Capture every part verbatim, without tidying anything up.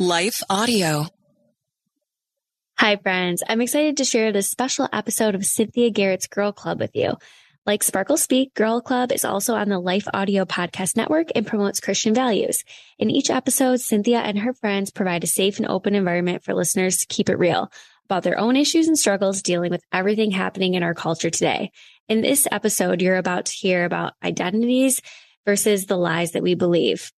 Life Audio. Hi, friends. I'm excited to share this special episode of Cynthia Garrett's Girl Club with you. Like Sparkle Speak, Girl Club is also on the Life Audio Podcast Network and promotes Christian values. In each episode, Cynthia and her friends provide a safe and open environment for listeners to keep it real about their own issues and struggles dealing with everything happening in our culture today. In this episode, you're about to hear about identities versus the lies that we believe.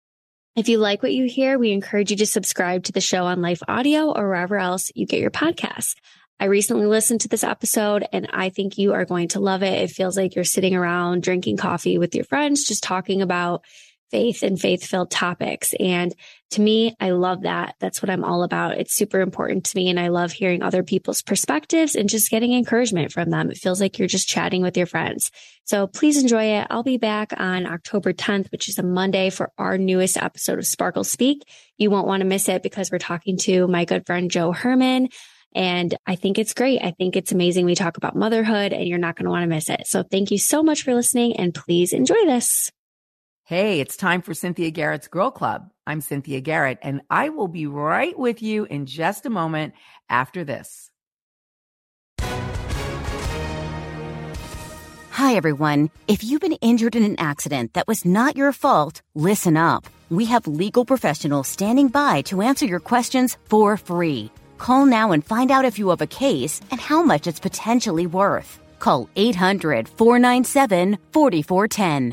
If you like what you hear, we encourage you to subscribe to the show on Life Audio or wherever else you get your podcasts. I recently listened to this episode and I think you are going to love it. It feels like you're sitting around drinking coffee with your friends, just talking about faith and faith-filled topics. And to me, I love that. That's what I'm all about. It's super important to me. And I love hearing other people's perspectives and just getting encouragement from them. It feels like you're just chatting with your friends. So please enjoy it. I'll be back on October tenth, which is a Monday, for our newest episode of Sparkle Speak. You won't want to miss it because we're talking to my good friend, Joe Herman. And I think it's great. I think it's amazing. We talk about motherhood and you're not going to want to miss it. So thank you so much for listening and please enjoy this. Hey, it's time for Cynthia Garrett's Girl Club. I'm Cynthia Garrett, and I will be right with you in just a moment after this. Hi, everyone. If you've been injured in an accident that was not your fault, listen up. We have legal professionals standing by to answer your questions for free. Call now and find out if you have a case and how much it's potentially worth. Call eight hundred, four nine seven, four four one zero.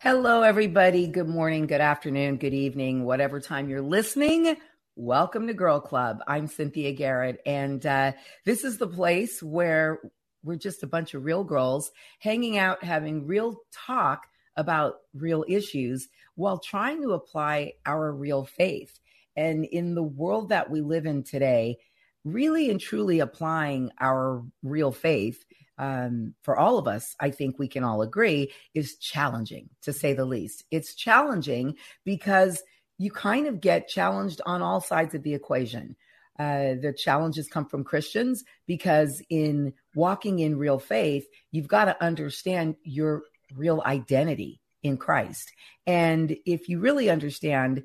Hello, everybody. Good morning, good afternoon, good evening, whatever time you're listening. Welcome to Girl Club. I'm Cynthia Garrett, and uh, this is the place where we're just a bunch of real girls hanging out, having real talk about real issues while trying to apply our real faith. And in the world that we live in today, really and truly applying our real faith Um, for all of us, I think we can all agree, is challenging, to say the least. It's challenging because you kind of get challenged on all sides of the equation. Uh, the challenges come from Christians because in walking in real faith, you've got to understand your real identity in Christ. And if you really understand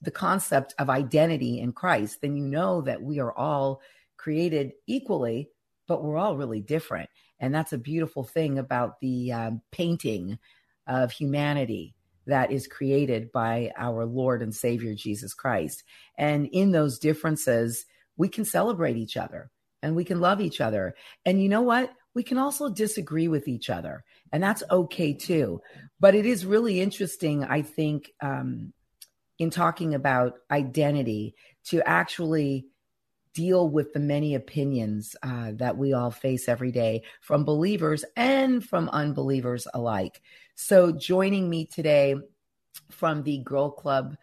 the concept of identity in Christ, then you know that we are all created equally, but we're all really different. And that's a beautiful thing about the um, painting of humanity that is created by our Lord and Savior, Jesus Christ. And in those differences, we can celebrate each other and we can love each other. And you know what? We can also disagree with each other, and that's okay too. But it is really interesting, I think, um, in talking about identity, to actually deal with the many opinions uh, that we all face every day, from believers and from unbelievers alike. So joining me today from the Girl Club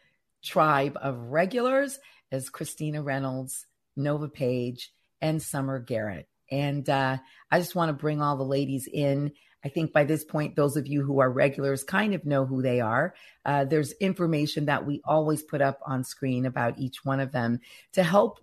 tribe of regulars is Christina Reynolds, Nova Page, and Summer Garrett. And uh, I just want to bring all the ladies in. I think by this point, those of you who are regulars kind of know who they are. Uh, there's information that we always put up on screen about each one of them to help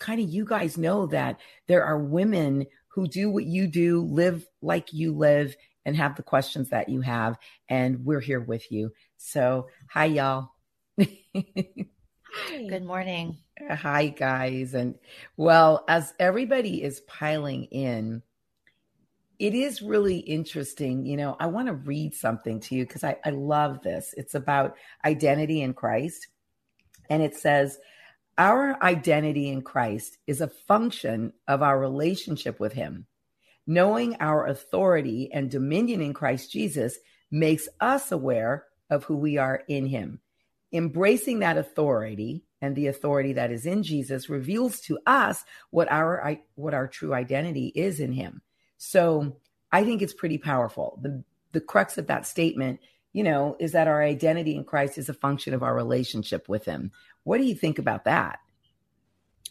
kind of you guys know that there are women who do what you do, live like you live, and have the questions that you have. And we're here with you. So hi, y'all. Good morning. Hi, guys. And well, as everybody is piling in, it is really interesting. You know, I want to read something to you because I, I love this. It's about identity in Christ. And it says, our identity in Christ is a function of our relationship with him. Knowing our authority and dominion in Christ Jesus makes us aware of who we are in him. Embracing that authority and the authority that is in Jesus reveals to us what our what our true identity is in him. So I think it's pretty powerful. The, the crux of that statement, you know, is that our identity in Christ is a function of our relationship with him. What do you think about that?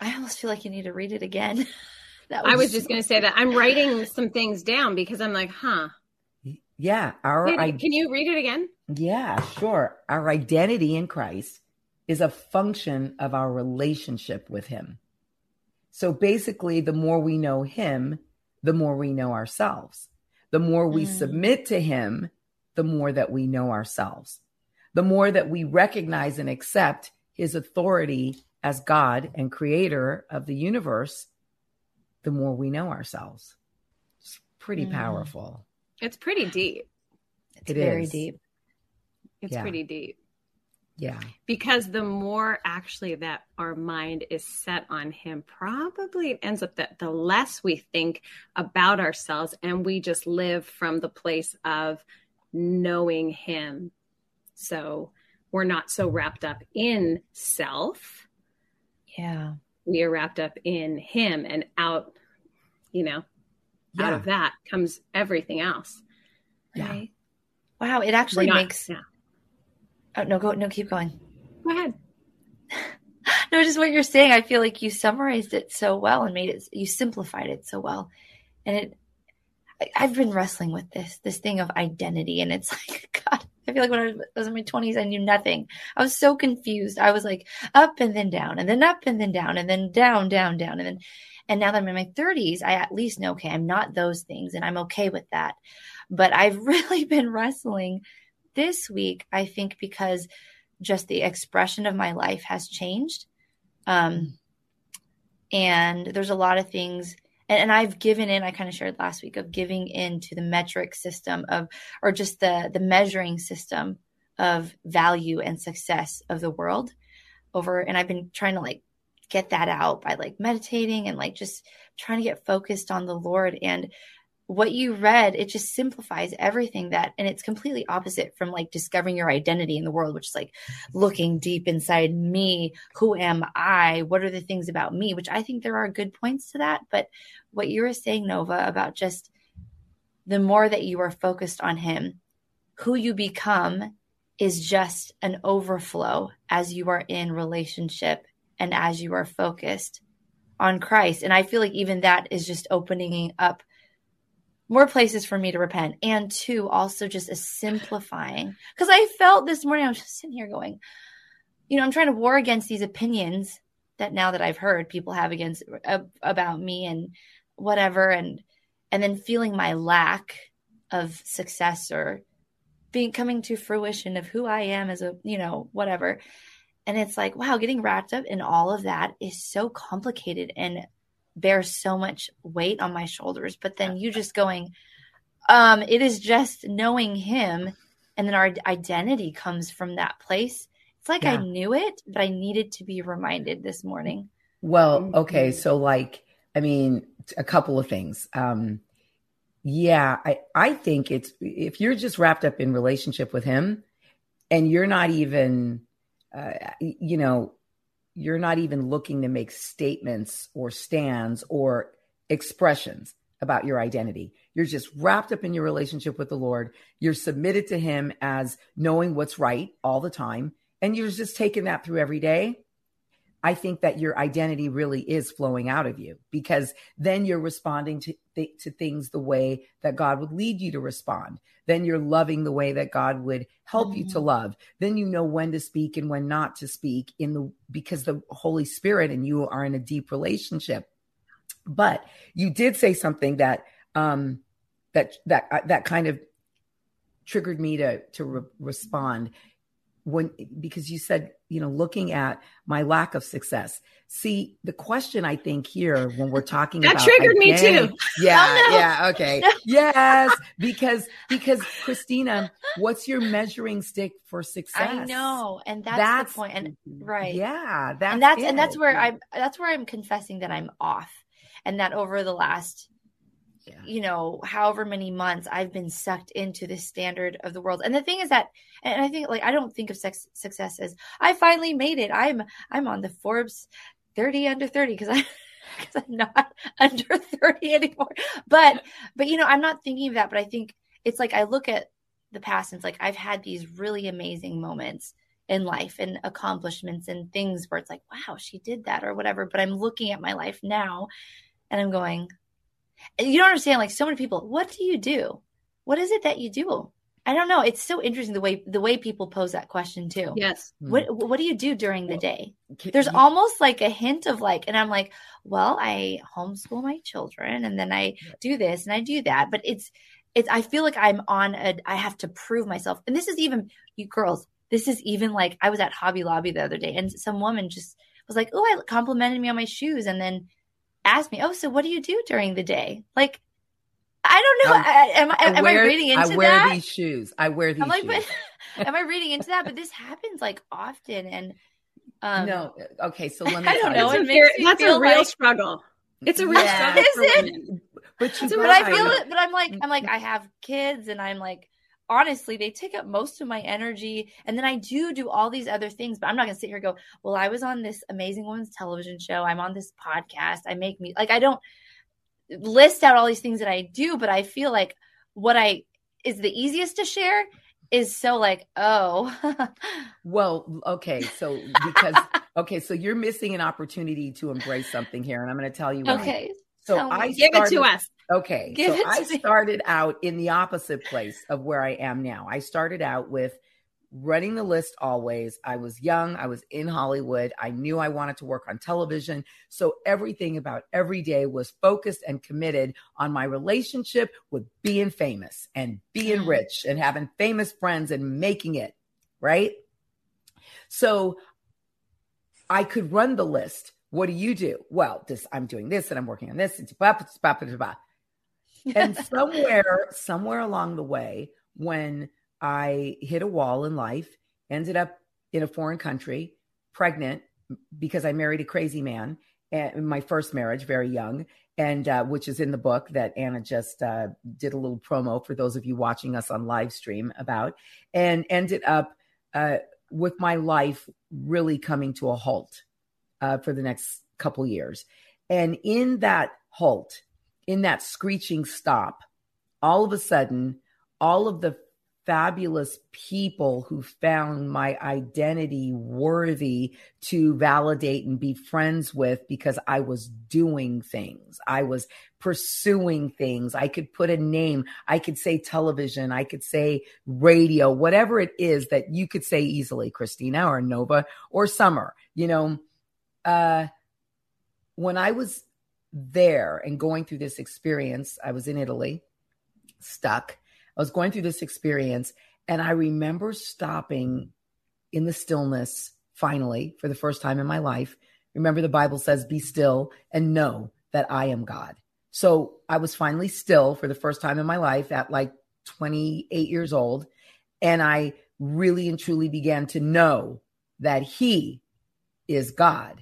I almost feel like you need to read it again. That was I was just going to say that. I'm writing some things down because I'm like, huh. Yeah. Our Wait, I- Can you read it again? Yeah, sure. Our identity in Christ is a function of our relationship with him. So basically, the more we know him, the more we know ourselves. The more we mm. submit to him, the more that we know ourselves. The more that we recognize and accept his authority as God and creator of the universe, the more we know ourselves. It's pretty mm. powerful. It's pretty deep. It's it very is. deep. It's yeah. pretty deep. Yeah. Because the more actually that our mind is set on him, probably it ends up that the less we think about ourselves and we just live from the place of knowing him. So we're not so wrapped up in self. Yeah. We are wrapped up in him, and out, you know, yeah. out of that comes everything else. Yeah. Right? Wow. It actually not, makes yeah. Oh, no, go, no, keep going. Go ahead. No, just what you're saying. I feel like you summarized it so well and made it, you simplified it so well. And it, I, I've been wrestling with this, this thing of identity. And it's like, God, I feel like when I was in my twenties, I knew nothing. I was so confused. I was like up and then down and then up and then down and then down, down, down. And then, and now that I'm in my thirties, I at least know, okay, I'm not those things and I'm okay with that. But I've really been wrestling this week, I think, because just the expression of my life has changed. Um, and there's a lot of things, and, and I've given in, I kind of shared last week, of giving in to the metric system of, or just the, the measuring system of value and success of the world over. And I've been trying to like get that out by like meditating and like just trying to get focused on the Lord. And what you read, it just simplifies everything that, and it's completely opposite from like discovering your identity in the world, which is like looking deep inside me. Who am I? What are the things about me? Which I think there are good points to that. But what you were saying, Nova, about just the more that you are focused on him, who you become is just an overflow as you are in relationship and as you are focused on Christ. And I feel like even that is just opening up more places for me to repent, and two, also just a simplifying. Because I felt this morning, I was just sitting here going, you know, I'm trying to war against these opinions that now that I've heard people have against uh, about me and whatever, and and then feeling my lack of success or being coming to fruition of who I am as a, you know, whatever. And it's like, wow, getting wrapped up in all of that is so complicated and bear so much weight on my shoulders. But then you just going, um, it is just knowing him. And then our identity comes from that place. It's like, yeah. I knew it, but I needed to be reminded this morning. Well, okay. So like, I mean, a couple of things. Um, yeah, I, I think it's, if you're just wrapped up in relationship with him and you're not even, uh, you know, you're not even looking to make statements or stands or expressions about your identity. You're just wrapped up in your relationship with the Lord. You're submitted to him as knowing what's right all the time. And you're just taking that through every day. I think that your identity really is flowing out of you, because then you're responding to, th- to things the way that God would lead you to respond. Then you're loving the way that God would help mm-hmm. you to love. Then you know when to speak and when not to speak in the, because the Holy Spirit and you are in a deep relationship. But you did say something that, um, that, that, uh, that kind of triggered me to, to re- respond. when, because you said, you know, looking at my lack of success. See, the question I think here when we're talking that about that triggered me too. Yeah, oh, no. yeah, okay. No. Yes, because because Christina, what's your measuring stick for success? I know, and that's, that's the point. And right. Yeah, that's And that's it. and that's where I that's where I'm confessing that I'm off. And that over the last Yeah. you know, however many months I've been sucked into the standard of the world. And the thing is that, and I think like, I don't think of sex, success as I finally made it. I'm, I'm on the Forbes thirty under thirty. Cause I, cause I'm not under thirty anymore, but, but, you know, I'm not thinking of that, but I think it's like, I look at the past and it's like, I've had these really amazing moments in life and accomplishments and things where it's like, wow, she did that or whatever. But I'm looking at my life now and I'm going, you don't understand, like so many people, what do you do? What is it that you do? I don't know. It's so interesting the way the way people pose that question too. Yes. What what do you do during the day? There's almost like a hint of like, and I'm like, well, I homeschool my children and then I do this and I do that. But it's, it's, I feel like I'm on a, I have to prove myself. And this is even, you girls, this is even like, I was at Hobby Lobby the other day and some woman just was like, oh, I complimented me on my shoes. And then asked me, oh, so what do you do during the day? Like, I don't know. Um, I, am I, am I, wear, I reading into that? I wear that? these shoes. I wear these I'm like, shoes. But, am I reading into that? But this happens like often. And um, no, okay. So let me. I don't know. It makes me that's feel a real like, struggle. It's a real yeah, struggle. Is it? But, you so, but I feel it. But I'm like, I'm like, I have kids, and I'm like, honestly, they take up most of my energy. And then I do do all these other things, but I'm not going to sit here and go, well, I was on this amazing woman's television show. I'm on this podcast. I make me like, I don't list out all these things that I do, but I feel like what I is the easiest to share is so like, oh, well, okay. So because, okay. So you're missing an opportunity to embrace something here. And I'm going to tell you why. Okay. So Tell I give started, it to us. Okay. Give so I started me. out in the opposite place of where I am now. I started out with running the list always. I was young. I was in Hollywood. I knew I wanted to work on television. So everything about every day was focused and committed on my relationship with being famous and being rich and having famous friends and making it, right? So I could run the list. What do you do? Well, this, I'm doing this and I'm working on this. And somewhere, somewhere along the way, when I hit a wall in life, ended up in a foreign country, pregnant because I married a crazy man in my first marriage, very young. And uh, which is in the book that Anna just uh, did a little promo for those of you watching us on live stream about, and ended up uh, with my life really coming to a halt. Uh, for the next couple years. And in that halt, in that screeching stop, all of a sudden, all of the fabulous people who found my identity worthy to validate and be friends with because I was doing things. I was pursuing things. I could put a name. I could say television. I could say radio, whatever it is that you could say easily, Christina or Nova or Summer, you know, Uh, when I was there and going through this experience, I was in Italy, stuck. I was going through this experience, and I remember stopping in the stillness, finally, for the first time in my life. Remember, the Bible says, be still and know that I am God. So I was finally still for the first time in my life at like twenty-eight years old. And I really and truly began to know that He is God.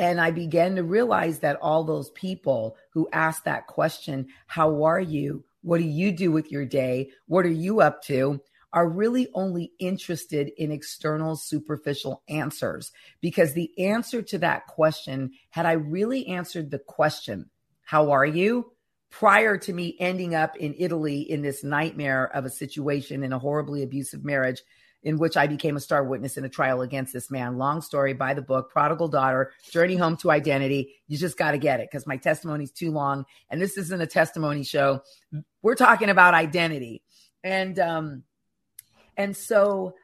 And I began to realize that all those people who asked that question, how are you? What do you do with your day? What are you up to? Are really only interested in external, superficial answers. Because the answer to that question, had I really answered the question, how are you? Prior to me ending up in Italy in this nightmare of a situation in a horribly abusive marriage, in which I became a star witness in a trial against this man. Long story, by the book, Prodigal Daughter, Journey Home to Identity. You just got to get it because my testimony is too long. And this isn't a testimony show. We're talking about identity. And, um, and so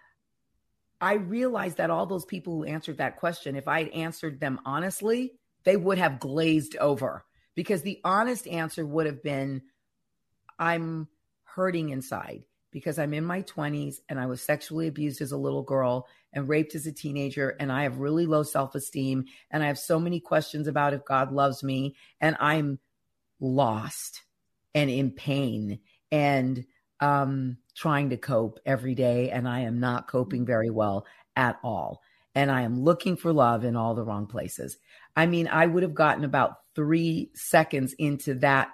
I realized that all those people who answered that question, if I had answered them honestly, they would have glazed over because the honest answer would have been, I'm hurting inside. because I'm in my twenties and I was sexually abused as a little girl and raped as a teenager. And I have really low self-esteem. And I have so many questions about if God loves me, and I'm lost and in pain and um, trying to cope every day. And I am not coping very well at all. And I am looking for love in all the wrong places. I mean, I would have gotten about three seconds into that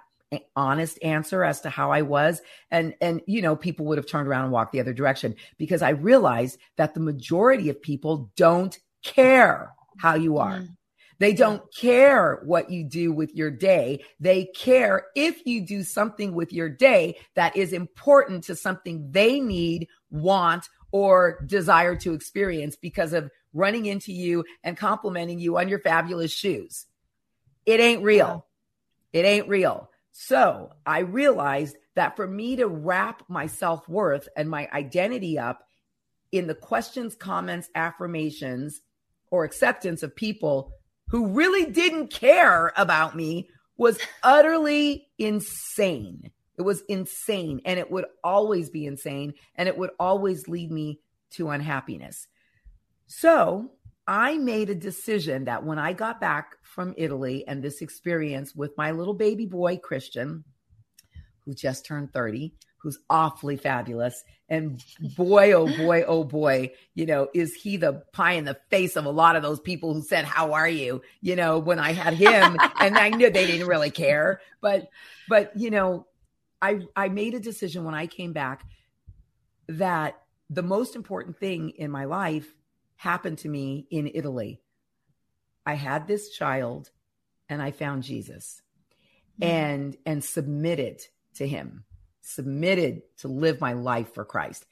honest answer as to how I was. And, and, you know, people would have turned around and walked the other direction, because I realized that the majority of people don't care how you are. Mm-hmm. They don't care what you do with your day. They care if you do something with your day that is important to something they need, want, or desire to experience because of running into you and complimenting you on your fabulous shoes. It ain't real. It ain't real. So I realized that for me to wrap my self-worth and my identity up in the questions, comments, affirmations, or acceptance of people who really didn't care about me was utterly insane. It was insane, and it would always be insane, and it would always lead me to unhappiness. So I made a decision that when I got back from Italy and this experience with my little baby boy, Christian, who just turned thirty, who's awfully fabulous. And boy, oh boy, oh boy, you know, is he the pie in the face of a lot of those people who said, how are you? You know, when I had him and I knew they didn't really care, but, but, you know, I, I made a decision when I came back that the most important thing in my life happened to me in Italy. I had this child and I found Jesus mm-hmm. and, and submitted to him, submitted to live my life for Christ.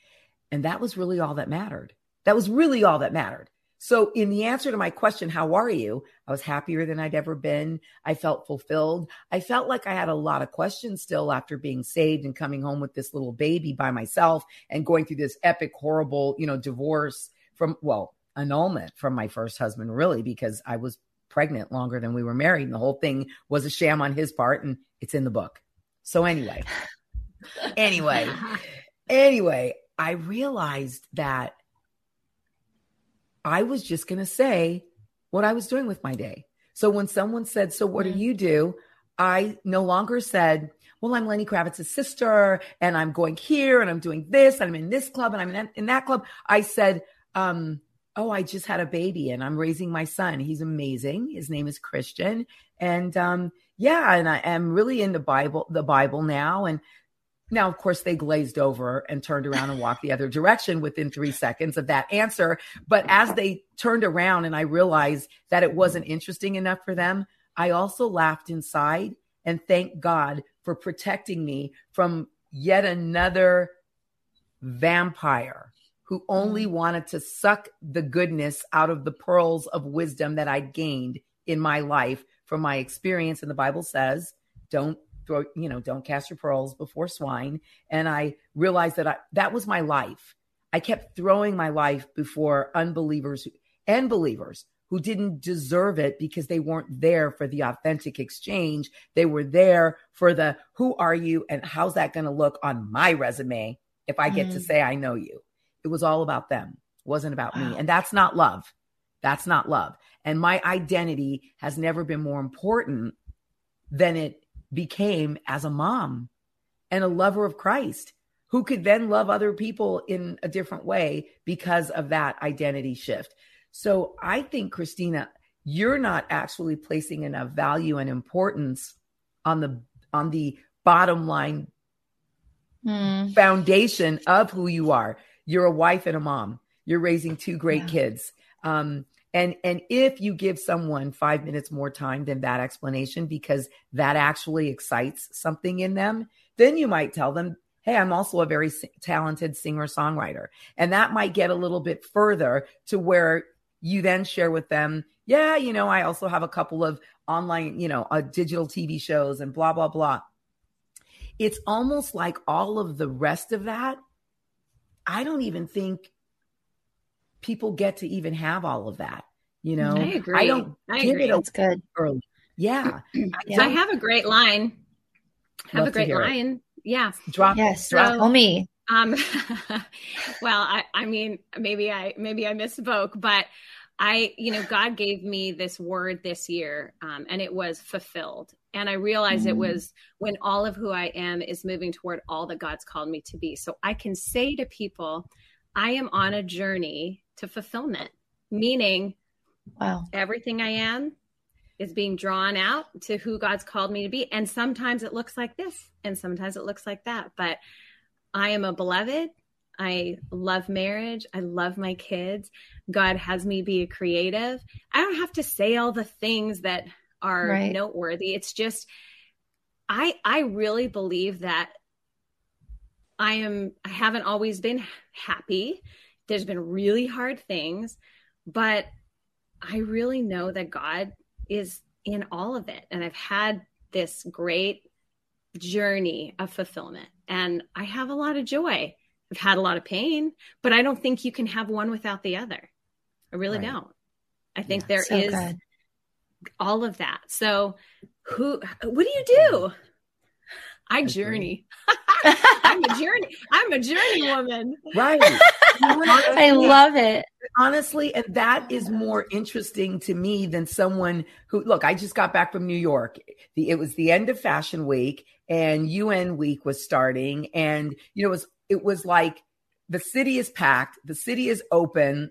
And that was really all that mattered. That was really all that mattered. So in the answer to my question, how are you? I was happier than I'd ever been. I felt fulfilled. I felt like I had a lot of questions still after being saved and coming home with this little baby by myself and going through this epic, horrible, you know, divorce from, well, annulment from my first husband, really, because I was pregnant longer than we were married. And the whole thing was a sham on his part, and it's in the book. So anyway, anyway, anyway, I realized that I was just going to say what I was doing with my day. So when someone said, so what do you do? I no longer said, well, I'm Lenny Kravitz's sister, and I'm going here, and I'm doing this, and I'm in this club, and I'm in, in that club. I said, um, oh, I just had a baby and I'm raising my son. He's amazing. His name is Christian. And, um, yeah. And I am really into Bible, the Bible now. And now, of course, they glazed over and turned around and walked the other direction within three seconds of that answer. But as they turned around and I realized that it wasn't interesting enough for them, I also laughed inside and thanked God for protecting me from yet another vampire who only wanted to suck the goodness out of the pearls of wisdom that I gained in my life from my experience. And the Bible says, don't throw, you know, don't cast your pearls before swine. And I realized that I, that was my life. I kept throwing my life before unbelievers and believers who didn't deserve it because they weren't there for the authentic exchange. They were there for the, who are you and how's that going to look on my resume if I get mm-hmm. to say, I know you. It was all about them. It wasn't about wow. me. And that's not love. That's not love. And my identity has never been more important than it became as a mom and a lover of Christ who could then love other people in a different way because of that identity shift. So I think, Christina, you're not actually placing enough value and importance on the, on the bottom line mm. foundation of who you are. You're a wife and a mom. You're raising two great yeah. kids. Um, and, and if you give someone five minutes more time than that explanation, because that actually excites something in them, then you might tell them, hey, I'm also a very si- talented singer-songwriter. And that might get a little bit further to where you then share with them, yeah, you know, I also have a couple of online, you know, uh, digital T V shows and blah, blah, blah. It's almost like all of the rest of that, I don't even think people get to even have all of that. You know, I agree. I don't I give agree. It That's good. Early. Yeah. yeah. I have a great line. Have Love a great line. It. Yeah. Drop. Yes. Drop. Tell me. Um, well, I, I mean, maybe I, maybe I misspoke, but I, you know, God gave me this word this year, um, and it was fulfilled. And I realized mm. it was when all of who I am is moving toward all that God's called me to be. So I can say to people, I am on a journey to fulfillment, meaning wow. everything I am is being drawn out to who God's called me to be. And sometimes it looks like this, and sometimes it looks like that, but I am a beloved. I love marriage. I love my kids. God has me be a creative. I don't have to say all the things that are right. noteworthy. It's just, I, I really believe that I am, I haven't always been happy. There's been really hard things, but I really know that God is in all of it. And I've had this great journey of fulfillment, and I have a lot of joy. I've had a lot of pain, but I don't think you can have one without the other. I really right. don't. I think yeah, there so is good. all of that. So who, what do you do? I journey. I'm a journey. I'm a journey woman. Right. Honestly, I love it. Honestly, and that is more interesting to me than someone who, look, I just got back from New York. The, it was the end of Fashion Week, and U N Week was starting. And, you know, it was, it was like the city is packed. The city is open.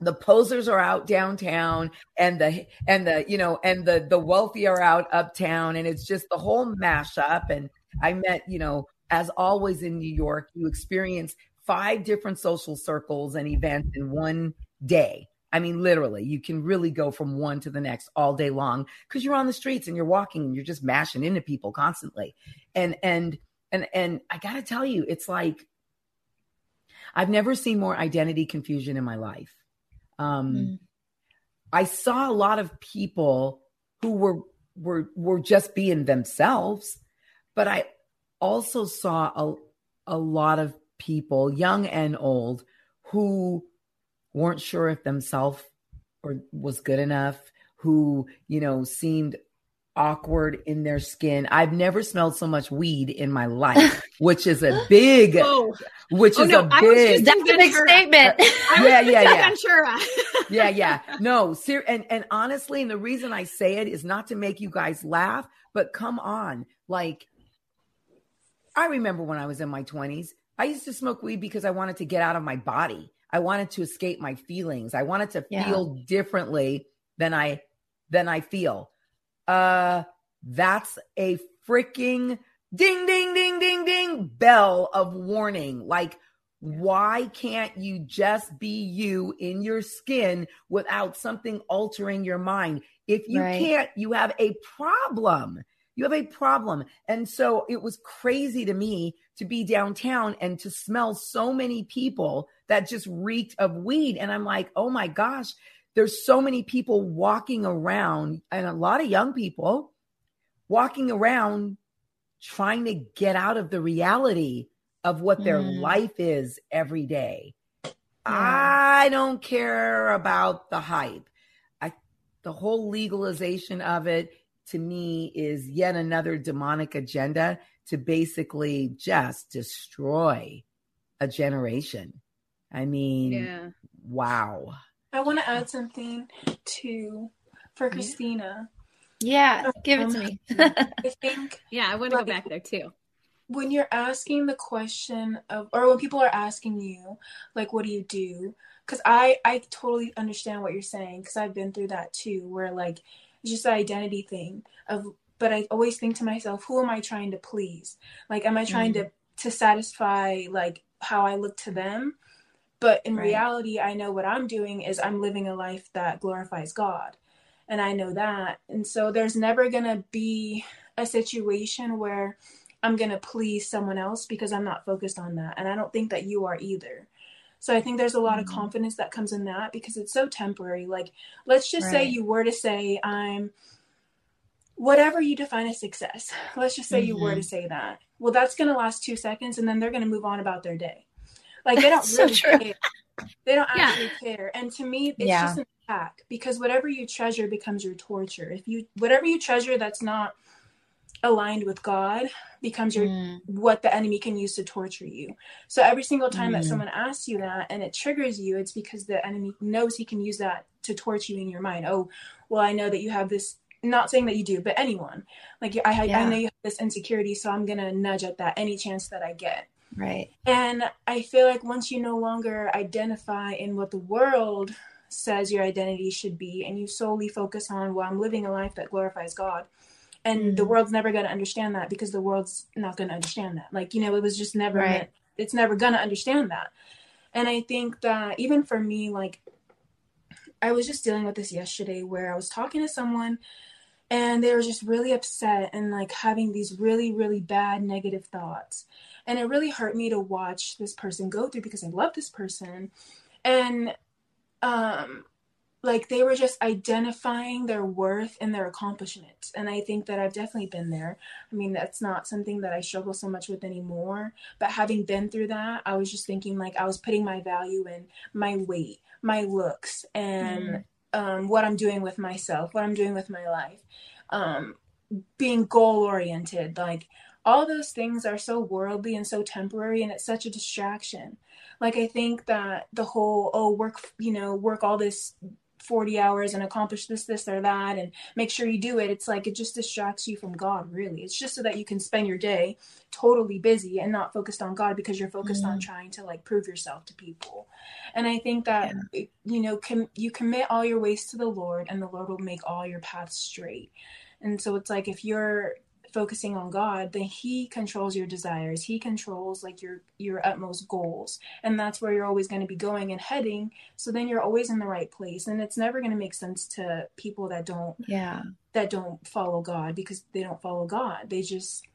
The posers are out downtown, and the, and the, you know, and the, the wealthy are out uptown. And it's just the whole mashup. And I met, you know, as always in New York, you experience five different social circles and events in one day. I mean, literally, you can really go from one to the next all day long, because you're on the streets and you're walking and you're just mashing into people constantly. And, and, and, and I got to tell you, it's like, I've never seen more identity confusion in my life. Um, mm. I saw a lot of people who were, were, were just being themselves, but I also saw a, a lot of people, young and old, who weren't sure if themselves or was good enough, who, you know, seemed awkward in their skin. I've never smelled so much weed in my life, which is a big, oh. which oh, is no, a big, that's a big statement. Yeah, yeah, yeah. Ventura. yeah, yeah. No, ser- and, and honestly, and the reason I say it is not to make you guys laugh, but come on. Like, I remember when I was in my twenties, I used to smoke weed because I wanted to get out of my body. I wanted to escape my feelings. I wanted to yeah. feel differently than I, than I feel. Uh, that's a freaking ding, ding, ding, ding, ding bell of warning. Like, why can't you just be you in your skin without something altering your mind? If you right. can't, you have a problem. You have a problem. And so it was crazy to me to be downtown and to smell so many people that just reeked of weed. And I'm like, oh my gosh, there's so many people walking around, and a lot of young people walking around trying to get out of the reality of what their mm. life is every day. Yeah. I don't care about the hype. I, the whole legalization of it, to me, is yet another demonic agenda to basically just destroy a generation. I mean, yeah. wow. I want to add something to for Christina. Yeah, um, give it to me. I think. Yeah, I want to like, go back there too. When you're asking the question of, or when people are asking you, like, what do you do? Because I, I totally understand what you're saying, because I've been through that too, where like, it's just the identity thing of, but I always think to myself, who am I trying to please? Like, am I trying mm-hmm. to, to satisfy like how I look to them? But in right. reality, I know what I'm doing is I'm living a life that glorifies God. And I know that. And so there's never going to be a situation where I'm going to please someone else, because I'm not focused on that. And I don't think that you are either. So I think there's a lot mm-hmm. of confidence that comes in that, because it's so temporary. Like, let's just right. say you were to say, I'm whatever you define as success. Let's just say mm-hmm. you were to say that. Well, that's going to last two seconds and then they're going to move on about their day. Like, they don't so really true. care. They don't yeah. actually care. And to me, it's yeah. just an attack, because whatever you treasure becomes your torture. If you, whatever you treasure, that's not aligned with God becomes your mm. what the enemy can use to torture you. So every single time mm. that someone asks you that and it triggers you, it's because the enemy knows he can use that to torture you in your mind. Oh, well, I know that you have this, not saying that you do, but anyone, like I, yeah. I know you have this insecurity, so I'm going to nudge at that any chance that I get. Right. And I feel like once you no longer identify in what the world says your identity should be, and you solely focus on, well, I'm living a life that glorifies God. And mm. the world's never going to understand that, because the world's not going to understand that. Like, you know, it was just never, right. meant, it's never going to understand that. And I think that even for me, like, I was just dealing with this yesterday where I was talking to someone and they were just really upset and like having these really, really bad negative thoughts. And it really hurt me to watch this person go through, because I love this person. And um, like they were just identifying their worth and their accomplishments. And I think that I've definitely been there. I mean, that's not something that I struggle so much with anymore. But having been through that, I was just thinking like I was putting my value in my weight, my looks, and mm. um, what I'm doing with myself, what I'm doing with my life, um, being goal-oriented, like all those things are so worldly and so temporary, and it's such a distraction. Like, I think that the whole, oh, work, you know, work all this forty hours and accomplish this, this, or that, and make sure you do it. It's like, it just distracts you from God, really. It's just so that you can spend your day totally busy and not focused on God, because you're focused mm. on trying to like prove yourself to people. And I think that, yeah. you know, com- you commit all your ways to the Lord, and the Lord will make all your paths straight. And so it's like, if you're focusing on God, then he controls your desires. He controls like your, your utmost goals. And that's where you're always going to be going and heading. So then you're always in the right place. And it's never going to make sense to people that don't, yeah, that don't follow God, because they don't follow God. They just,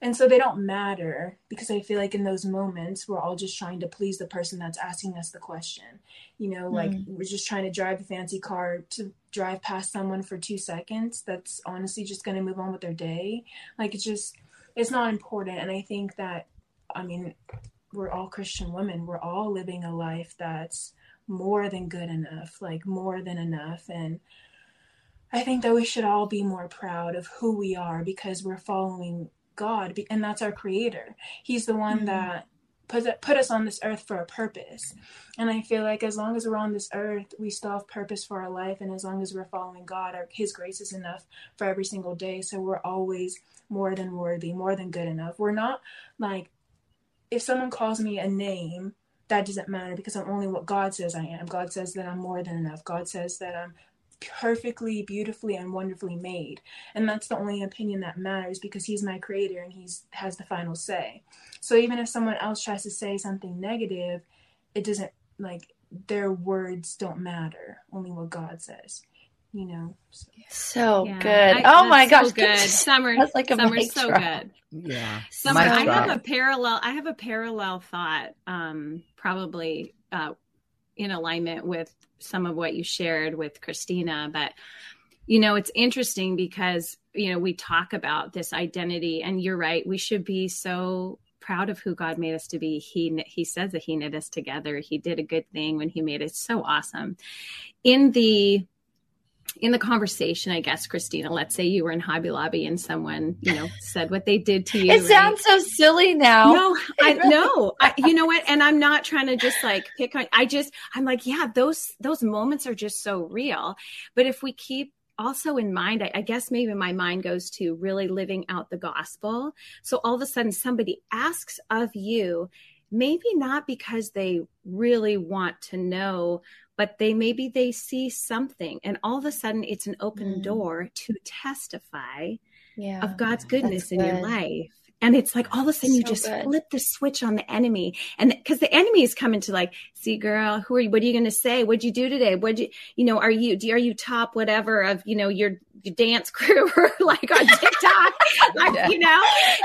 and so they don't matter, because I feel like in those moments, we're all just trying to please the person that's asking us the question, you know, like mm. we're just trying to drive a fancy car to drive past someone for two seconds. That's honestly just going to move on with their day. Like, it's just, it's not important. And I think that, I mean, we're all Christian women. We're all living a life that's more than good enough, like more than enough. And I think that we should all be more proud of who we are, because we're following God, and that's our creator. He's the one mm-hmm. that put, put us on this earth for a purpose. And I feel like as long as we're on this earth, we still have purpose for our life. And as long as we're following God, our, his grace is enough for every single day. So we're always more than worthy, more than good enough. We're not like, if someone calls me a name, that doesn't matter, because I'm only what God says I am. God says that I'm more than enough. God says that I'm perfectly, beautifully, and wonderfully made. And that's the only opinion that matters, because he's my creator and he's has the final say. So even if someone else tries to say something negative, it doesn't, like, their words don't matter, only what God says, you know. So, so yeah. good. I, oh my gosh. So good. Summer, that's like a Summer's so drop. Good. Yeah. Summer, I have a parallel, I have a parallel thought, um, probably, uh, in alignment with some of what you shared with Christina. But, you know, it's interesting because, you know, we talk about this identity, and you're right. We should be so proud of who God made us to be. He, he says that he knit us together. He did a good thing when he made us. So awesome. In the, in the conversation, I guess, Christina, let's say you were in Hobby Lobby and someone, you know, said what they did to you. It right? sounds so silly now. No, I really no, I, you know what? And I'm not trying to just like pick on, I just, I'm like, yeah, those, those moments are just so real. But if we keep also in mind, I, I guess maybe my mind goes to really living out the gospel. So all of a sudden somebody asks of you, maybe not because they really want to know, but they, maybe they see something, and all of a sudden it's an open mm. door to testify yeah, of God's goodness in good. your life. And it's like, all of a sudden so you just good. flip the switch on the enemy. And cause the enemy is coming to like, see girl, who are you? What are you going to say? What'd you do today? What'd you, you know, are you, do, are you top whatever of, you know, your, your dance crew or like on TikTok, like, you know,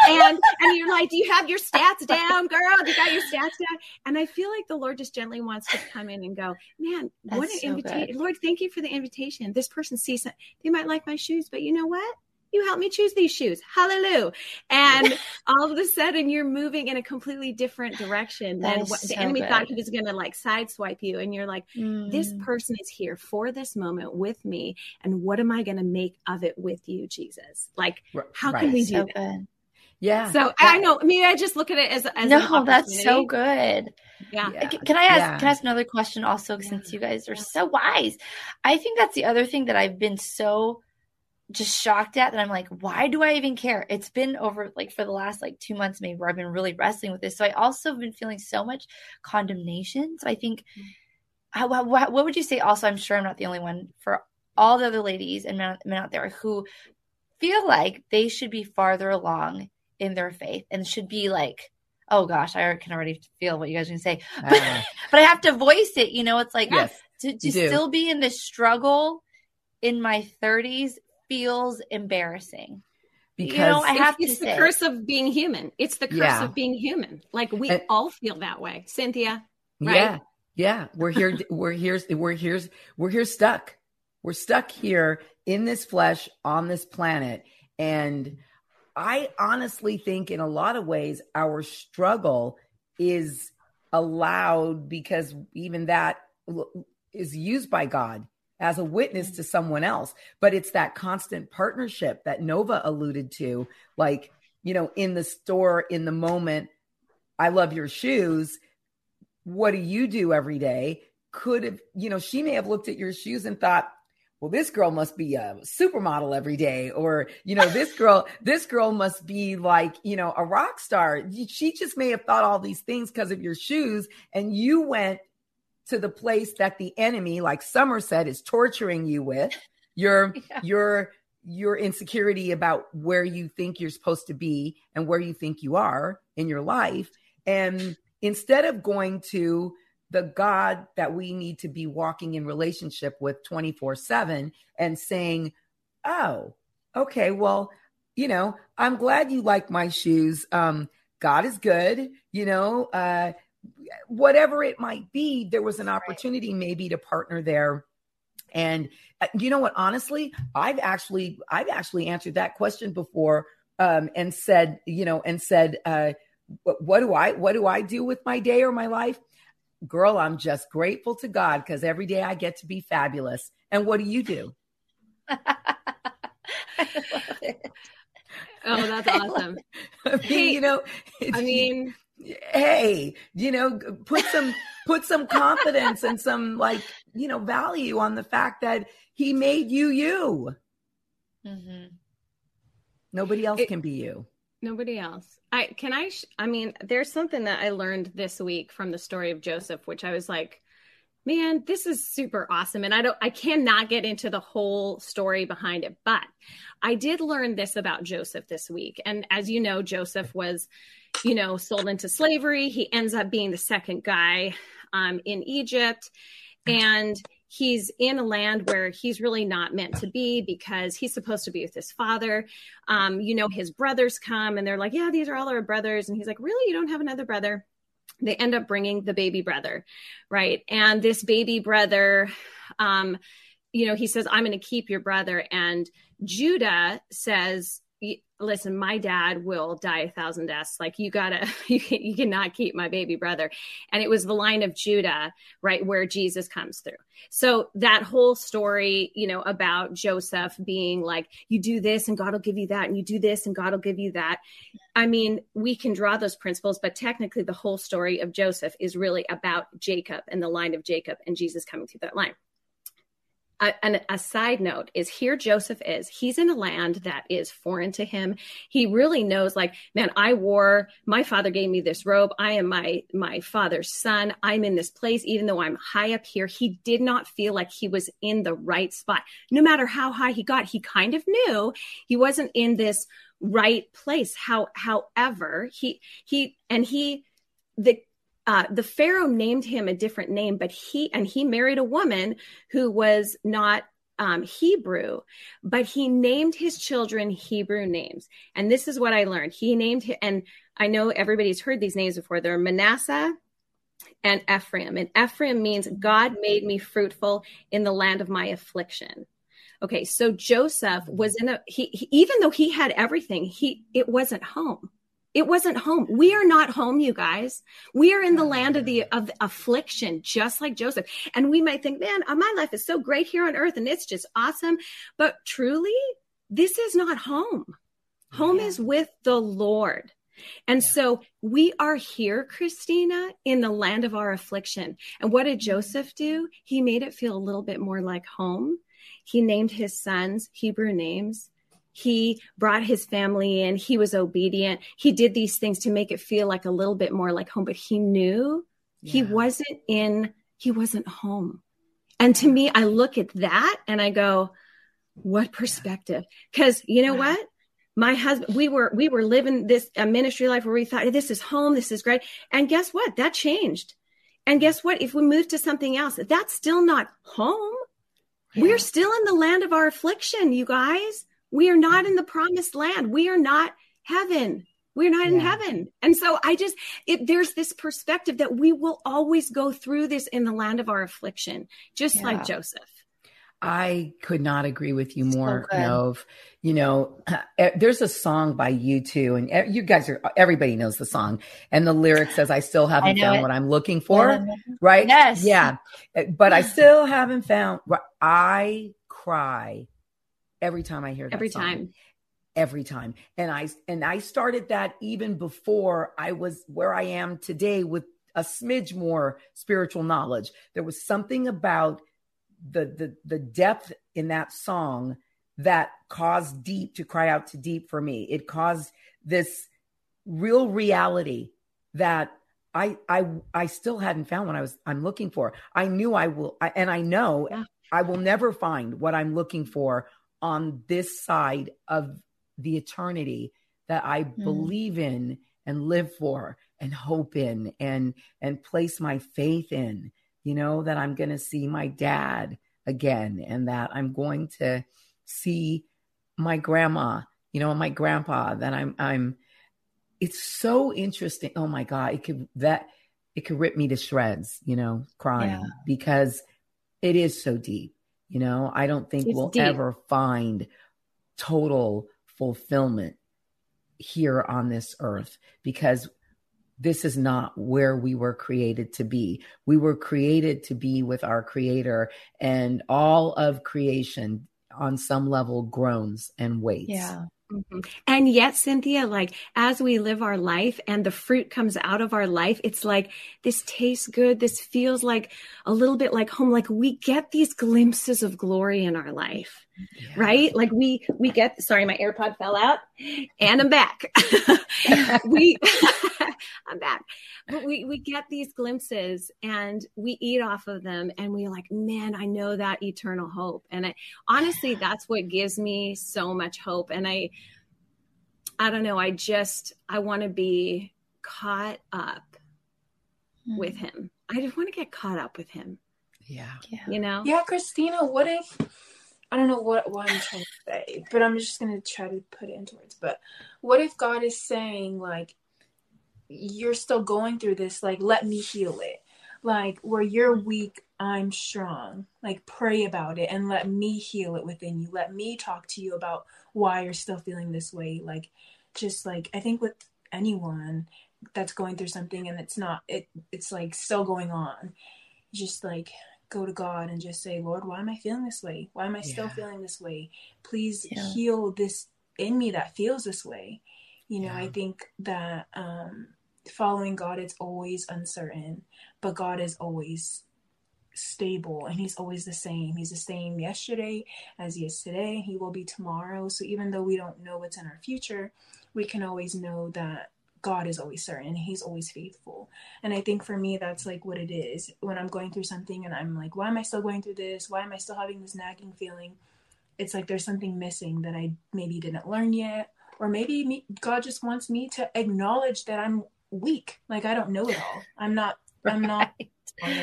and, and you're like, do you have your stats down, girl? Do you got your stats down? And I feel like the Lord just gently wants to come in and go, man, that's what an so invitation. Lord, thank you for the invitation. This person sees something. They might like my shoes, but you know what? you helped me choose these shoes. Hallelujah. And all of a sudden you're moving in a completely different direction than what the enemy thought he was going to like sideswipe you. And you're like, mm. this person is here for this moment with me. And what am I going to make of it with you, Jesus? Like, how right. can we do so that? Good. Yeah. So that, I know, I mean, I just look at it as, as no, that's so good. Yeah. yeah. Can I ask, yeah. can I ask another question also, yeah. since you guys are so wise? I think that's the other thing that I've been so just shocked at, that I'm like, why do I even care? It's been over like for the last like two months, maybe, where I've been really wrestling with this. So I also have been feeling so much condemnation. So I think, mm-hmm. how, how, what would you say? Also, I'm sure I'm not the only one, for all the other ladies and men, men out there who feel like they should be farther along in their faith and should be like, oh gosh, I can already feel what you guys are going to say, uh, but, but I have to voice it. You know, it's like, yes, oh, to, to still do. be in this struggle in my thirties feels embarrassing. Because you know, I have it's, to it's say. the curse of being human. It's the curse yeah. of being human. Like we and, all feel that way, Cynthia. Right? Yeah, yeah. We're here. we're here. We're here. We're here. Stuck. We're stuck here in this flesh on this planet. And I honestly think, in a lot of ways, our struggle is allowed because even that is used by God as a witness to someone else. But it's that constant partnership that Nova alluded to, like, you know, in the store, in the moment, I love your shoes. What do you do every day? Could have, you know, she may have looked at your shoes and thought, well, this girl must be a supermodel every day, or, you know, this girl, this girl must be like, you know, a rock star. She just may have thought all these things because of your shoes. And you went to the place that the enemy, like Summer said, is torturing you with your, yeah. your, your insecurity about where you think you're supposed to be and where you think you are in your life. And instead of going to the God that we need to be walking in relationship with twenty-four seven and saying, oh, okay, well, you know, I'm glad you like my shoes. Um, God is good. You know, uh, whatever it might be, there was an opportunity maybe to partner there. And uh, you know what, honestly, I've actually, I've actually answered that question before, um, and said, you know, and said, uh, what, what do I, what do I do with my day or my life? Girl, I'm just grateful to God because every day I get to be fabulous. And what do you do? I love it. Oh, that's awesome. I mean, hey, you know, I mean, hey, you know, put some put some confidence and some like, you know, value on the fact that he made you you. Mm-hmm. Nobody else it, can be you. Nobody else. I can I, sh- I mean, there's something that I learned this week from the story of Joseph, which I was like, man, this is super awesome. And I don't, I cannot get into the whole story behind it, but I did learn this about Joseph this week. And as you know, Joseph was, you know, sold into slavery. He ends up being the second guy um, in Egypt. And he's in a land where he's really not meant to be because he's supposed to be with his father. Um, you know, his brothers come and they're like, yeah, these are all our brothers. And he's like, really? You don't have another brother? They end up bringing the baby brother, right? And this baby brother, um, you know, he says, I'm going to keep your brother. And Judah says, listen, my dad will die a thousand deaths. Like you gotta, you, can, you cannot keep my baby brother. And it was the line of Judah, right? Where Jesus comes through. So that whole story, you know, about Joseph being like, you do this and God will give you that. And you do this and God will give you that. I mean, we can draw those principles, but technically the whole story of Joseph is really about Jacob and the line of Jacob and Jesus coming through that line. A, an, a side note is here Joseph is, he's in a land that is foreign to him. He really knows like, man, I wore, my father gave me this robe. I am my, my father's son. I'm in this place, even though I'm high up here. He did not feel like he was in the right spot. No matter how high he got, he kind of knew he wasn't in this right place. How, however, he, he, and he, the, Uh, the Pharaoh named him a different name, but he, and he married a woman who was not um, Hebrew, but he named his children Hebrew names. And this is what I learned. He named, and I know everybody's heard these names before. They're Manasseh and Ephraim. And Ephraim means God made me fruitful in the land of my affliction. Okay. So Joseph was in a, he, he even though he had everything, he, it wasn't home. It wasn't home. We are not home, you guys. We are in the land of the of affliction, just like Joseph. And we might think, man, my life is so great here on earth and it's just awesome. But truly, this is not home. Home yeah. is with the Lord. And yeah. so we are here, Christina, in the land of our affliction. And what did Joseph do? He made it feel a little bit more like home. He named his sons Hebrew names. He brought his family in. He was obedient. He did these things to make it feel like a little bit more like home, but he knew yeah. he wasn't in, he wasn't home. And to me, I look at that and I go, what perspective? Because you know yeah. what? My husband, we were, we were living this uh, ministry life where we thought this is home. This is great. And guess what? That changed. And guess what? If we move to something else, that's still not home. Yeah. We're still in the land of our affliction, you guys. We are not in the promised land. We are not heaven. We're not yeah. in heaven. And so I just, it, there's this perspective that we will always go through this in the land of our affliction, just yeah. like Joseph. I could not agree with you more, so Nov. You know, there's a song by U two, and you guys are, everybody knows the song. And the lyric says, I still haven't I found it. What I'm looking for. Yeah. Right? Yes. Yeah. But I still haven't found, I cry. Every time I hear that every song, time, every time. And I, and I started that even before I was where I am today with a smidge more spiritual knowledge. There was something about the, the, the depth in that song that caused deep to cry out to deep for me. It caused this real reality that I, I, I still hadn't found what I was, I'm looking for. I knew I will. I, and I know yeah. I will never find what I'm looking for on this side of the eternity that I mm. believe in and live for and hope in and, and place my faith in, you know, that I'm going to see my dad again and that I'm going to see my grandma, you know, and my grandpa that I'm, I'm, it's so interesting. Oh my God. It could, that it could rip me to shreds, you know, crying yeah. because it is so deep. You know, I don't think it's we'll deep. ever find total fulfillment here on this earth because this is not where we were created to be. We were created to be with our Creator, and all of creation on some level groans and waits. Yeah. Mm-hmm. And yet, Cynthia, like as we live our life and the fruit comes out of our life, it's like, this tastes good. This feels like a little bit like home. Like we get these glimpses of glory in our life, yeah. right? Like we, we get, sorry, my AirPod fell out and I'm back. we, I'm back. But we, we get these glimpses and we eat off of them and we're like, man, I know that eternal hope. And I, honestly, that's what gives me so much hope. And I, I don't know. I just, I want to be caught up mm. with him. I just want to get caught up with him. Yeah. yeah. You know? Yeah. Christina, what if, I don't know what, what I'm trying to say, but I'm just going to try to put it into words. But what if God is saying, like, you're still going through this, like, let me heal it. Like, where you're weak, I'm strong. Like, pray about it and let me heal it within you. Let me talk to you about why you're still feeling this way. Like, just like, I think with anyone that's going through something and it's not, it, it's like still going on. Just like, go to God and just say, Lord, why am I feeling this way? Why am I still yeah. feeling this way? Please yeah. heal this in me that feels this way. You know, yeah. I think that, um, following God, it's always uncertain, but God is always stable and he's always the same. He's the same yesterday as he is today. He will be tomorrow. So even though we don't know what's in our future, we can always know that God is always certain. He's always faithful. And I think for me, that's like what it is when I'm going through something and I'm like, why am I still going through this? Why am I still having this nagging feeling? It's like there's something missing that I maybe didn't learn yet, or maybe me, God just wants me to acknowledge that I'm weak. Like, I don't know it all. I'm not, I'm not, um,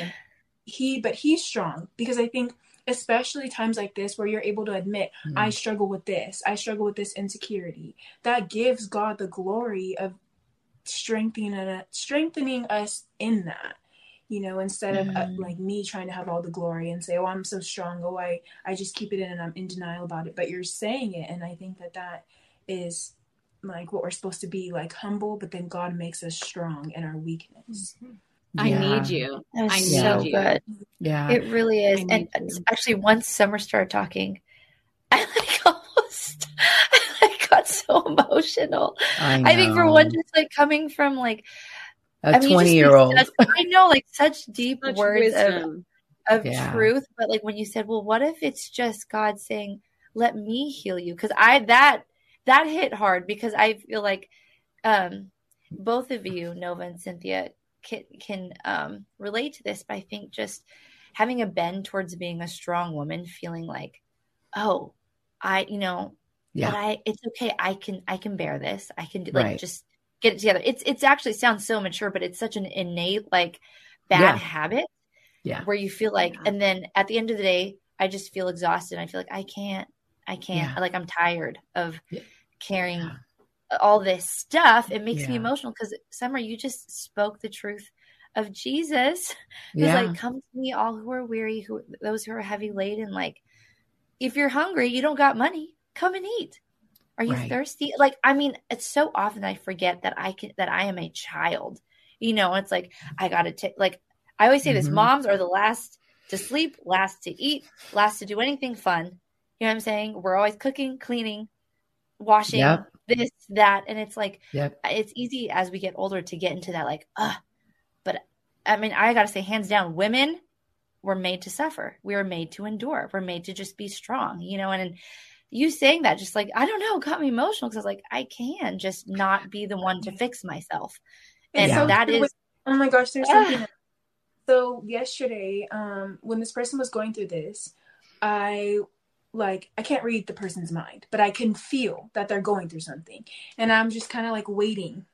he, but he's strong, because I think especially times like this where you're able to admit, mm-hmm. I struggle with this, I struggle with this insecurity, that gives God the glory of strengthening, uh, strengthening us in that. you know, instead of mm-hmm. uh, like me trying to have all the glory and say, oh, I'm so strong. Oh, I, I just keep it in and I'm in denial about it. But you're saying it. And I think that that is like what we're supposed to be, like humble, but then God makes us strong in our weakness. Mm-hmm. I yeah. need you. That's I need so you. Good. Yeah, it really is. And you. Actually, once Summer started talking, I like almost, I got so emotional. I, I think for one, just like coming from like a twenty year old, I know, like such deep such words wisdom. of, of yeah. truth. But like when you said, well, what if it's just God saying, let me heal you? Because I, that, that hit hard because I feel like um, both of you, Nova and Cynthia, can, can um, relate to this, but I think just having a bend towards being a strong woman, feeling like, oh, I, you know, yeah, but I, it's okay. I can, I can bear this. I can do, like, right. just get it together. It's, it's actually sounds so mature, but it's such an innate, like bad yeah. habit yeah. where you feel like, yeah. and then at the end of the day, I just feel exhausted. I feel like I can't, I can't, yeah. like, I'm tired of yeah. carrying yeah. all this stuff. It makes yeah. me emotional because Summer, you just spoke the truth of Jesus. It's yeah. like, come to me, all who are weary, who those who are heavy laden. Like, if you're hungry, you don't got money, come and eat. Are you right. thirsty? Like, I mean, it's so often I forget that I can, that I am a child, you know, it's like, I got to take, like, I always say mm-hmm. this, moms are the last to sleep, last to eat, last to do anything fun. You know what I'm saying? We're always cooking, cleaning, washing, yep. this, that. And it's like, yep. it's easy as we get older to get into that, like, uh, but I mean, I got to say, hands down, women were made to suffer. We were made to endure. We're made to just be strong, you know? And, and you saying that just like, I don't know, got me emotional. Cause I was like, I can just not be the one to fix myself. And yeah. so that is, oh my gosh, there's yeah. something. So yesterday, um, when this person was going through this, I like, I can't read the person's mind, but I can feel that they're going through something. And I'm just kind of like waiting,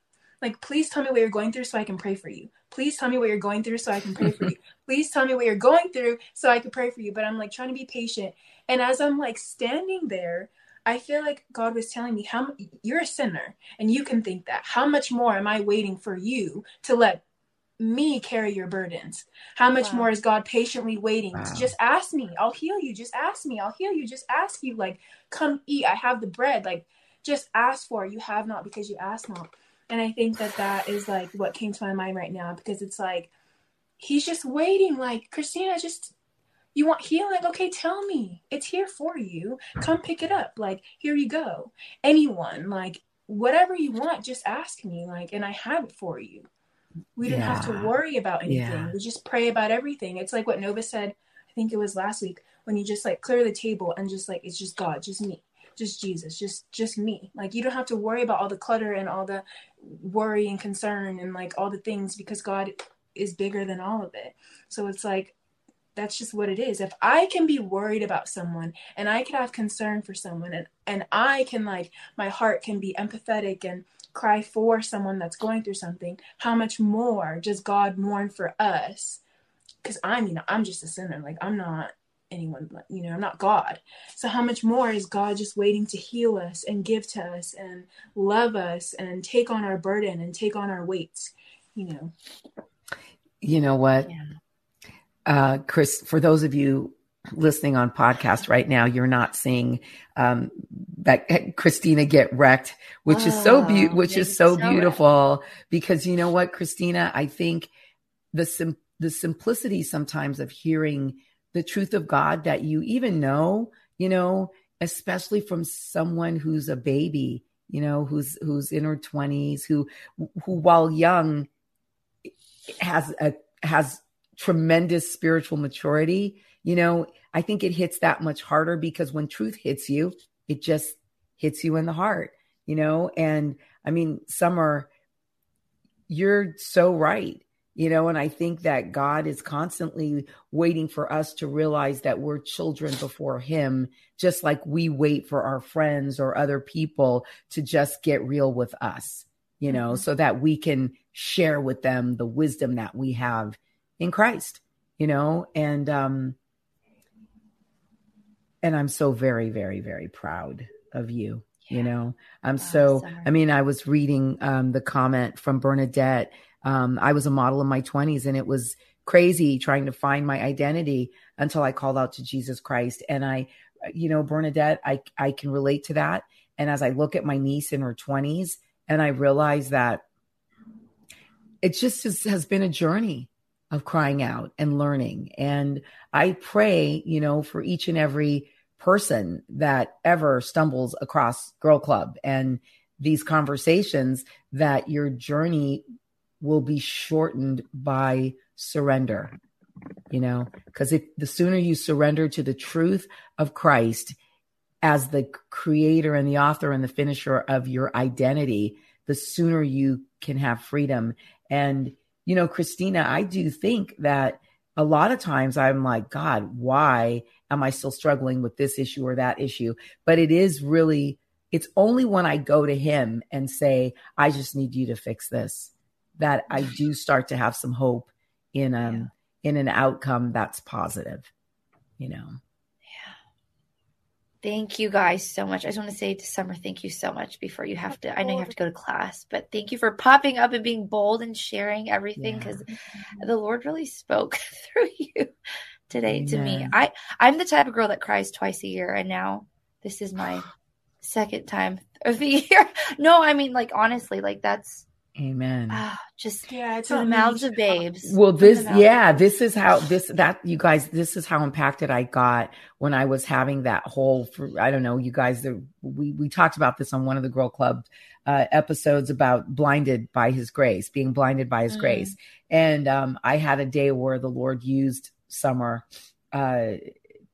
like, please tell me what you're going through so I can pray for you. Please tell me what you're going through so I can pray for you. Please tell me what you're going through so I can pray for you. But I'm like trying to be patient. And as I'm like standing there, I feel like God was telling me, how you're a sinner and you can think that. How much more am I waiting for you to let me carry your burdens? How much wow. more is God patiently waiting wow. to just ask me, I'll heal you. Just ask me, I'll heal you. Just ask you, like, come eat. I have the bread, like, just ask for it. You have not because you ask not. And I think that that is like what came to my mind right now, because it's like, he's just waiting. Like, Christina, just, you want healing? Okay, tell me, it's here for you. Come pick it up. Like, here you go. Anyone, like, whatever you want, just ask me, like, and I have it for you. We didn't yeah. have to worry about anything. Yeah. We just pray about everything. It's like what Nova said, I think it was last week, when you just like clear the table and just like, it's just God, just me, just Jesus, just, just me. Like, you don't have to worry about all the clutter and all the worry and concern and like all the things, because God is bigger than all of it. So it's like, that's just what it is. If I can be worried about someone and I can have concern for someone and, and I can like, my heart can be empathetic and cry for someone that's going through something, how much more does God mourn for us? Because I mean, I'm just a sinner. Like, I'm not anyone, you know, I'm not God. So how much more is God just waiting to heal us and give to us and love us and take on our burden and take on our weights, you know? You know what, yeah. uh, Chris, for those of you listening on podcast right now, you're not seeing um, that Christina get wrecked, which oh, is so be- which is so, so beautiful wrecked. Because you know what, Christina, I think the sim- the simplicity sometimes of hearing the truth of God that you even know, you know, especially from someone who's a baby, you know, who's who's in her twenties, who who while young has a has tremendous spiritual maturity. You know, I think it hits that much harder because when truth hits you, it just hits you in the heart, you know? And I mean, Summer, you're so right, you know? And I think that God is constantly waiting for us to realize that we're children before him, just like we wait for our friends or other people to just get real with us, you know, mm-hmm. so that we can share with them the wisdom that we have in Christ, you know? And, um, And I'm so very, very, very proud of you. Yeah. You know, I'm wow, so, Summer. I mean, I was reading um, the comment from Bernadette. Um, I was a model in my twenties and it was crazy trying to find my identity until I called out to Jesus Christ. And I, you know, Bernadette, I, I can relate to that. And as I look at my niece in her twenties, and I realize that it just is, has been a journey of crying out and learning. And I pray, you know, for each and every person that ever stumbles across Girl Club and these conversations, that your journey will be shortened by surrender, you know, because if the sooner you surrender to the truth of Christ as the creator and the author and the finisher of your identity, the sooner you can have freedom. And, you know, Christina, I do think that a lot of times I'm like, God, why am I still struggling with this issue or that issue? But it is really, it's only when I go to him and say, I just need you to fix this, that I do start to have some hope in um yeah. in an outcome that's positive, you know? Yeah. Thank you guys so much. I just want to say to Summer, thank you so much before you have to, I know you have to go to class, but thank you for popping up and being bold and sharing everything, because yeah. the Lord really spoke through you today yeah. to me. I, I'm the type of girl that cries twice a year, and now this is my second time of the year. No, I mean, like, honestly, like that's, Amen. Oh, just yeah, it's the mouths of babes. Well, this, yeah, this is how this, that you guys, this is how impacted I got when I was having that whole, I don't know, you guys, the, we, we talked about this on one of the Girl Club uh, episodes about blinded by his grace, being blinded by his mm-hmm. grace. And um, I had a day where the Lord used Summer uh,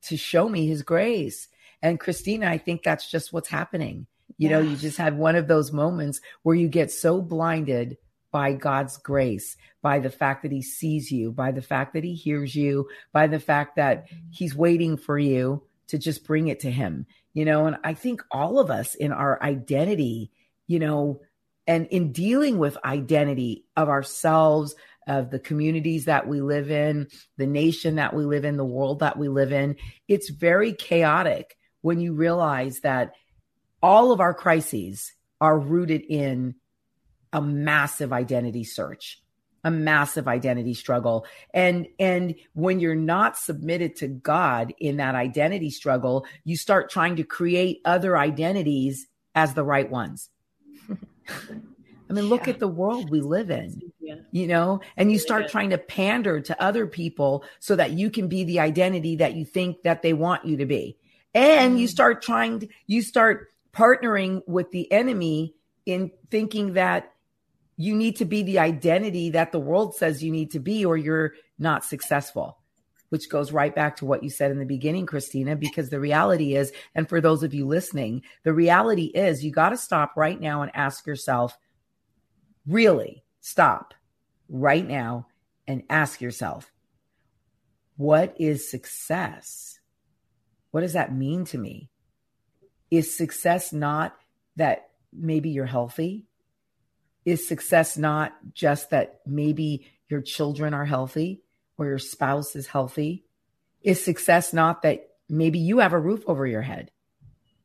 to show me his grace. And Christina, I think that's just what's happening. You know, you just have one of those moments where you get so blinded by God's grace, by the fact that he sees you, by the fact that he hears you, by the fact that he's waiting for you to just bring it to him, you know? And I think all of us in our identity, you know, and in dealing with identity of ourselves, of the communities that we live in, the nation that we live in, the world that we live in, it's very chaotic when you realize that all of our crises are rooted in a massive identity search, a massive identity struggle. And, and when you're not submitted to God in that identity struggle, you start trying to create other identities as the right ones. I mean, look yeah. at the world we live in, yeah. you know, and you start yeah. trying to pander to other people so that you can be the identity that you think that they want you to be. And you start trying to, you start, partnering with the enemy in thinking that you need to be the identity that the world says you need to be, or you're not successful, which goes right back to what you said in the beginning, Christina, because the reality is, and for those of you listening, the reality is you got to stop right now and ask yourself, really stop right now and ask yourself, what is success? What does that mean to me? Is success not that maybe you're healthy? Is success not just that maybe your children are healthy or your spouse is healthy? Is success not that maybe you have a roof over your head?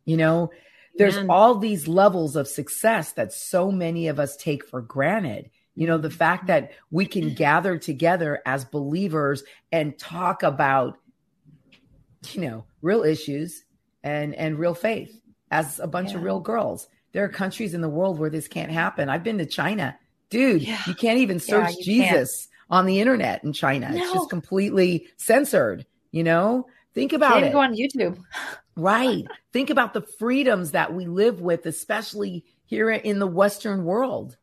You know, there's yeah. all these levels of success that so many of us take for granted. You know, the fact that we can gather together as believers and talk about, you know, real issues and and real faith as a bunch yeah. of real girls. There are countries in the world where this can't happen. I've been to China. Dude, yeah. you can't even search yeah, Jesus can't. on the internet in China. No. It's just completely censored, you know? Think about it. Go on YouTube. Right. Think about the freedoms that we live with, especially here in the Western world.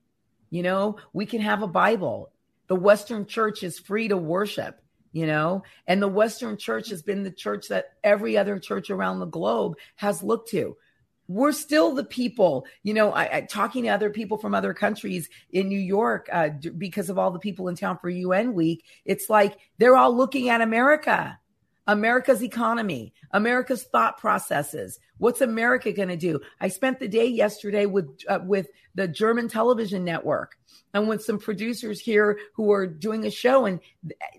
You know, we can have a Bible. The Western church is free to worship. You know, and the Western church has been the church that every other church around the globe has looked to. We're still the people, you know, I, I talking to other people from other countries in New York, uh, d- because of all the people in town for U N week. It's like, they're all looking at America, America's economy, America's thought processes. What's America going to do? I spent the day yesterday with, uh, with the German television network. And with some producers here who are doing a show, and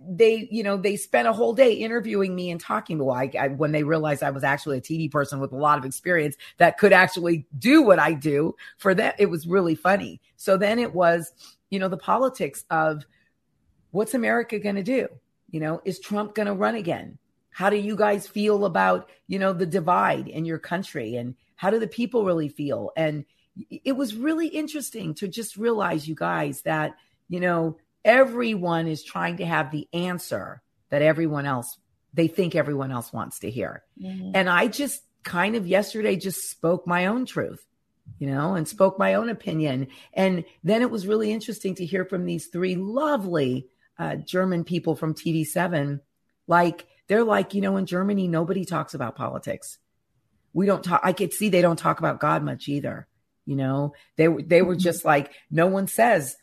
they, you know, they spent a whole day interviewing me and talking to me. I, I, when they realized I was actually a T V person with a lot of experience that could actually do what I do for that, it was really funny. So then it was, you know, the politics of what's America going to do? You know, is Trump going to run again? How do you guys feel about, you know, the divide in your country, and how do the people really feel? And it was really interesting to just realize, you guys, that, you know, everyone is trying to have the answer that everyone else, they think everyone else wants to hear. Mm-hmm. And I just kind of yesterday just spoke my own truth, you know, and spoke my own opinion. And then it was really interesting to hear from these three lovely uh, German people from T V seven, like, they're like, you know, in Germany, nobody talks about politics. We don't talk. I could see they don't talk about God much either. You know, they were, they were just like, no one says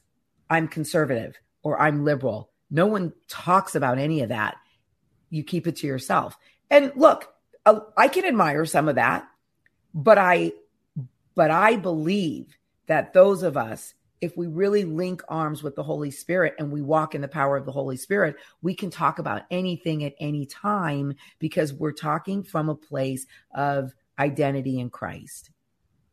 I'm conservative or I'm liberal. No one talks about any of that. You keep it to yourself. And look, I can admire some of that, but I, but I believe that those of us, if we really link arms with the Holy Spirit and we walk in the power of the Holy Spirit, we can talk about anything at any time, because we're talking from a place of identity in Christ.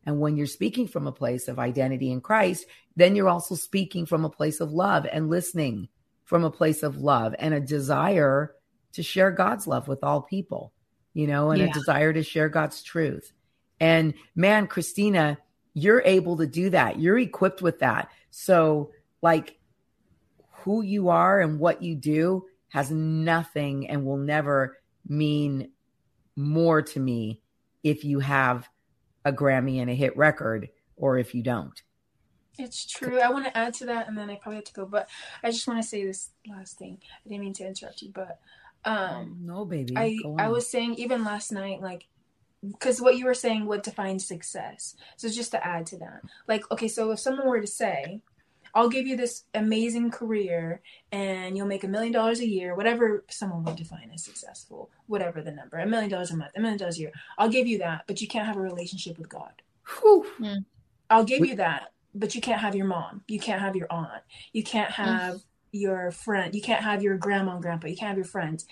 And when you're speaking from a place of identity in Christ, then you're also speaking from a place of love and listening from a place of love and a desire to share God's love with all people, you know, and yeah. a desire to share God's truth. And man, Christina, you're able to do that. You're equipped with that. So like, who you are and what you do has nothing and will never mean more to me if you have a Grammy and a hit record or if you don't. It's true. I want to add to that, and then I probably have to go, but I just want to say this last thing. I didn't mean to interrupt you, but um, no, baby. I, I was saying even last night, like, because what you were saying, what defines success. So just to add to that, like, okay, so if someone were to say, I'll give you this amazing career and you'll make a million dollars a year, whatever someone would define as successful, whatever the number, a million dollars a month, a million dollars a year, I'll give you that, but you can't have a relationship with God. Mm. I'll give you that, but you can't have your mom. You can't have your aunt. You can't have mm. your friend. You can't have your grandma and grandpa. You can't have your friends.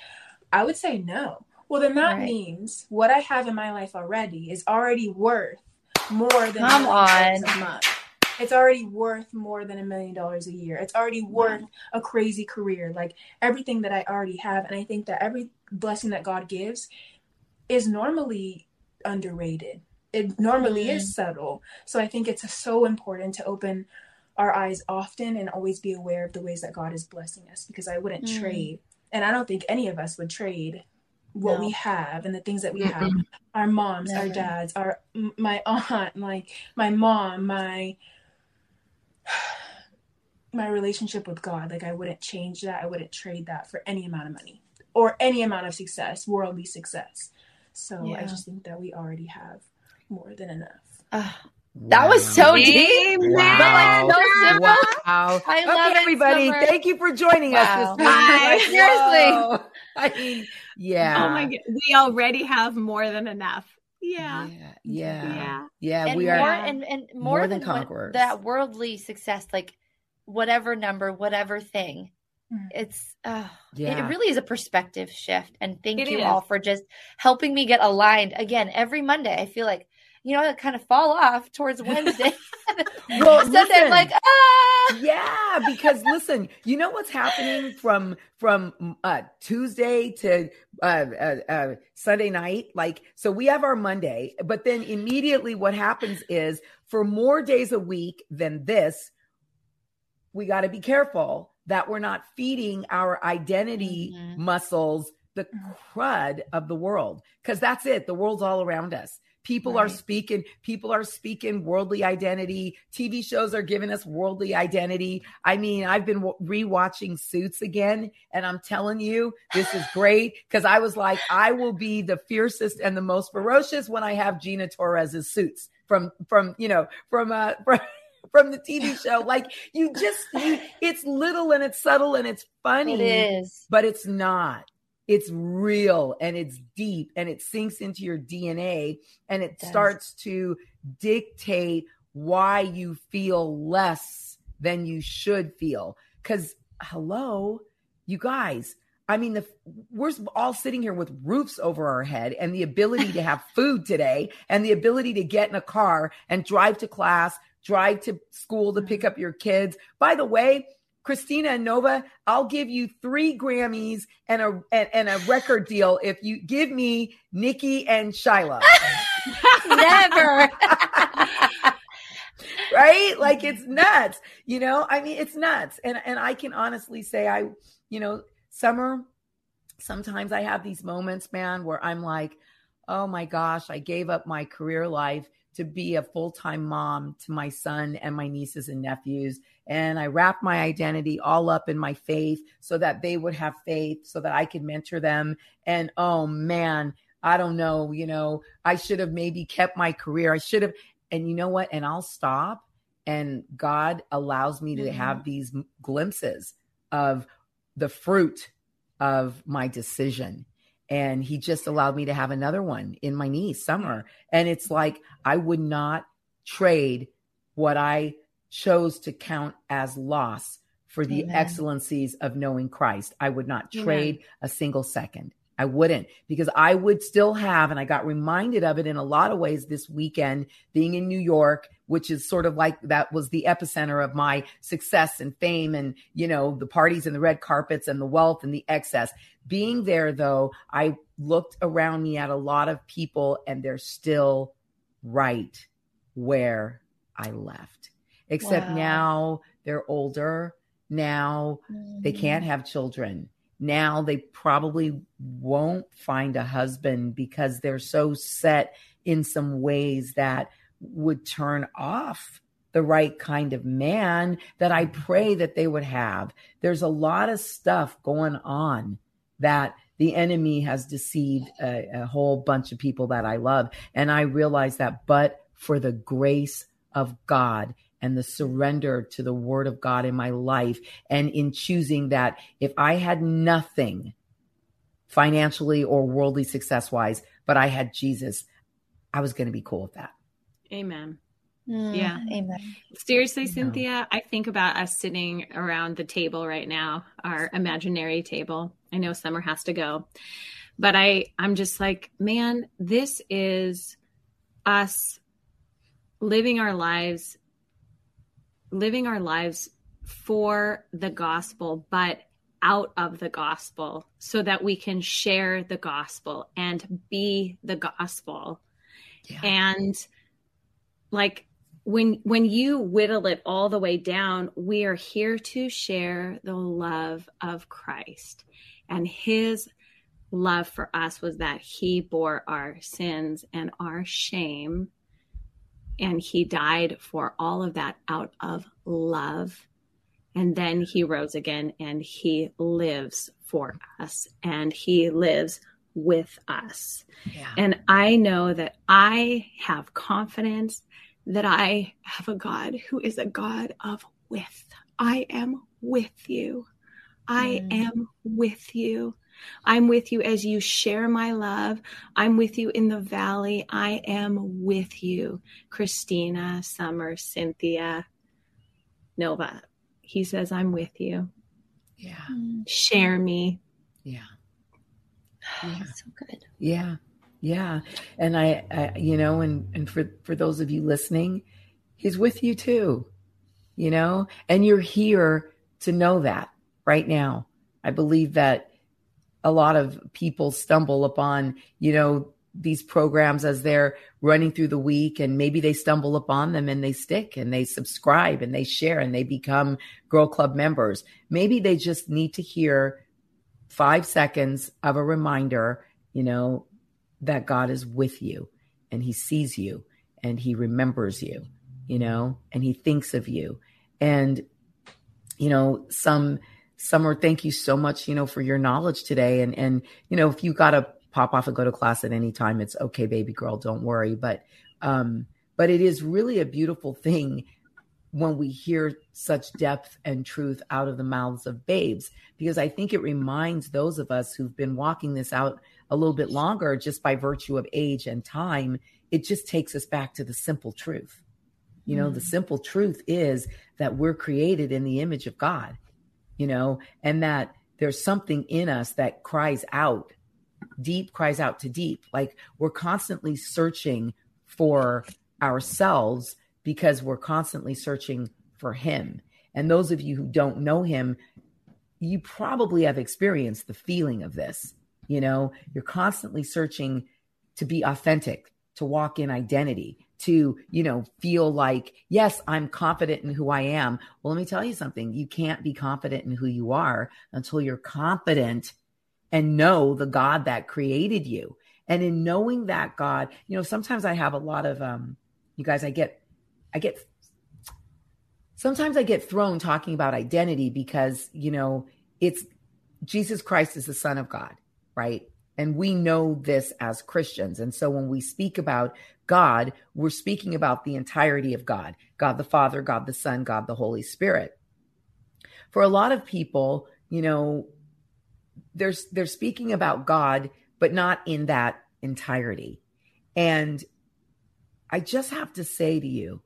I would say no. Well, then that right. means what I have in my life already is already worth more than Come a million dollars a month. It's already worth more than a million dollars a year. It's already worth a crazy career. Like everything that I already have. And I think that every blessing that God gives is normally underrated. It normally mm-hmm. is subtle. So I think it's so important to open our eyes often and always be aware of the ways that God is blessing us, because I wouldn't mm-hmm. trade. And I don't think any of us would trade what no. we have and the things that we Mm-mm. have, our moms, Never. our dads, our, my aunt, like my mom, my, my relationship with God. Like I wouldn't change that. I wouldn't trade that for any amount of money or any amount of success, worldly success. So yeah. I just think that we already have more than enough. Uh, that wow. was so deep. Wow. But like so simple. Wow. I okay, love it, everybody. Summer. Thank you for joining wow. us this week. Seriously. I mean, yeah. Oh my God. We already have more than enough. Yeah. Yeah. Yeah. Yeah. yeah and we more, are and, and more, more than, than conquerors. What, that worldly success, like whatever number, whatever thing. It's uh, yeah. it really is a perspective shift. And thank it you is. all for just helping me get aligned again every Monday. I feel like, you know, I kind of fall off towards Wednesday. well, so listen, I'm like, ah, yeah, because listen, you know what's happening from from uh, Tuesday to uh, uh, uh, Sunday night. Like, so we have our Monday, but then immediately what happens is for more days a week than this, we got to be careful that we're not feeding our identity mm-hmm. muscles the crud of the world, because that's it. The world's all around us. People right. are speaking, people are speaking worldly identity. T V shows are giving us worldly identity. I mean, I've been rewatching Suits again, and I'm telling you, this is great, because I was like, I will be the fiercest and the most ferocious when I have Gina Torres's Suits from, from, you know, from, uh, from, from the T V show. Like you just, you, it's little and it's subtle and it's funny, it is. But it's not. It's real and it's deep and it sinks into your D N A and it yes. starts to dictate why you feel less than you should feel. Because hello, you guys, I mean, the, we're all sitting here with roofs over our head and the ability to have food today and the ability to get in a car and drive to class, drive to school to pick up your kids. By the way, Christina and Nova, I'll give you three Grammys and a and, and a record deal if you give me Nikki and Shiloh. Never. Right? Like, it's nuts. You know, I mean, it's nuts. And and I can honestly say I, you know, Summer, sometimes I have these moments, man, where I'm like, oh my gosh, I gave up my career life to be a full-time mom to my son and my nieces and nephews. And I wrapped my identity all up in my faith so that they would have faith so that I could mentor them. And oh man, I don't know, you know, I should have maybe kept my career. I should have. And you know what? And I'll stop. And God allows me to mm-hmm. have these glimpses of the fruit of my decision. And he just allowed me to have another one in my niece, Summer. And it's like, I would not trade what I chose to count as loss for the Amen. Excellencies of knowing Christ. I would not trade Amen. A single second. I wouldn't, because I would still have, and I got reminded of it in a lot of ways this weekend, being in New York, which is sort of like, that was the epicenter of my success and fame and, you know, the parties and the red carpets and the wealth and the excess. Being there though, I looked around me at a lot of people and they're still right where I left, except wow. now they're older. Now mm-hmm. they can't have children. Now they probably won't find a husband because they're so set in some ways that would turn off the right kind of man that I pray that they would have. There's a lot of stuff going on that the enemy has deceived a, a whole bunch of people that I love. And I realize that, but for the grace of God and the surrender to the word of God in my life, and in choosing that if I had nothing financially or worldly success wise, but I had Jesus, I was going to be cool with that. Amen. Mm, yeah. Amen. Seriously, no. Cynthia, I think about us sitting around the table right now, our imaginary table. I know Summer has to go, but I, I'm just like, man, this is us living our lives living our lives for the gospel, but out of the gospel so that we can share the gospel and be the gospel. Yeah. And like when, when you whittle it all the way down, we are here to share the love of Christ, and his love for us was that he bore our sins and our shame. And he died for all of that out of love. And then he rose again and he lives for us and he lives with us. Yeah. And I know that I have confidence that I have a God who is a God of with. I am with you. I mm. am with you. I'm with you as you share my love. I'm with you in the valley. I am with you, Christina, Summer, Cynthia, Nova. He says, I'm with you. Yeah. Share me. Yeah. yeah. So good. Yeah. Yeah. And I, I you know, and, and for, for those of you listening, he's with you too, you know, and you're here to know that right now. I believe that a lot of people stumble upon, you know, these programs as they're running through the week, and maybe they stumble upon them and they stick and they subscribe and they share and they become Girl Club members. Maybe they just need to hear five seconds of a reminder, you know, that God is with you and he sees you and he remembers you, you know, and he thinks of you. And, you know, some Summer, thank you so much, you know, for your knowledge today. And, and, you know, if you got to pop off and go to class at any time, it's okay, baby girl, don't worry. But, um, but it is really a beautiful thing when we hear such depth and truth out of the mouths of babes, because I think it reminds those of us who've been walking this out a little bit longer, just by virtue of age and time, it just takes us back to the simple truth. You know, mm. the simple truth is that we're created in the image of God. You know, and that there's something in us that cries out, deep cries out to deep. Like, we're constantly searching for ourselves because we're constantly searching for him. And those of you who don't know him, you probably have experienced the feeling of this. You know, you're constantly searching to be authentic, to walk in identity, to, you know, feel like, yes, I'm confident in who I am. Well, let me tell you something. You can't be confident in who you are until you're confident and know the God that created you. And in knowing that God, you know, sometimes I have a lot of, um, you guys, I get, I get, sometimes I get thrown talking about identity because, you know, it's Jesus Christ is the Son of God, right? And we know this as Christians. And so when we speak about God, we're speaking about the entirety of God, God the Father, God the Son, God the Holy Spirit. For a lot of people, you know, they're, they're speaking about God, but not in that entirety. And I just have to say to you,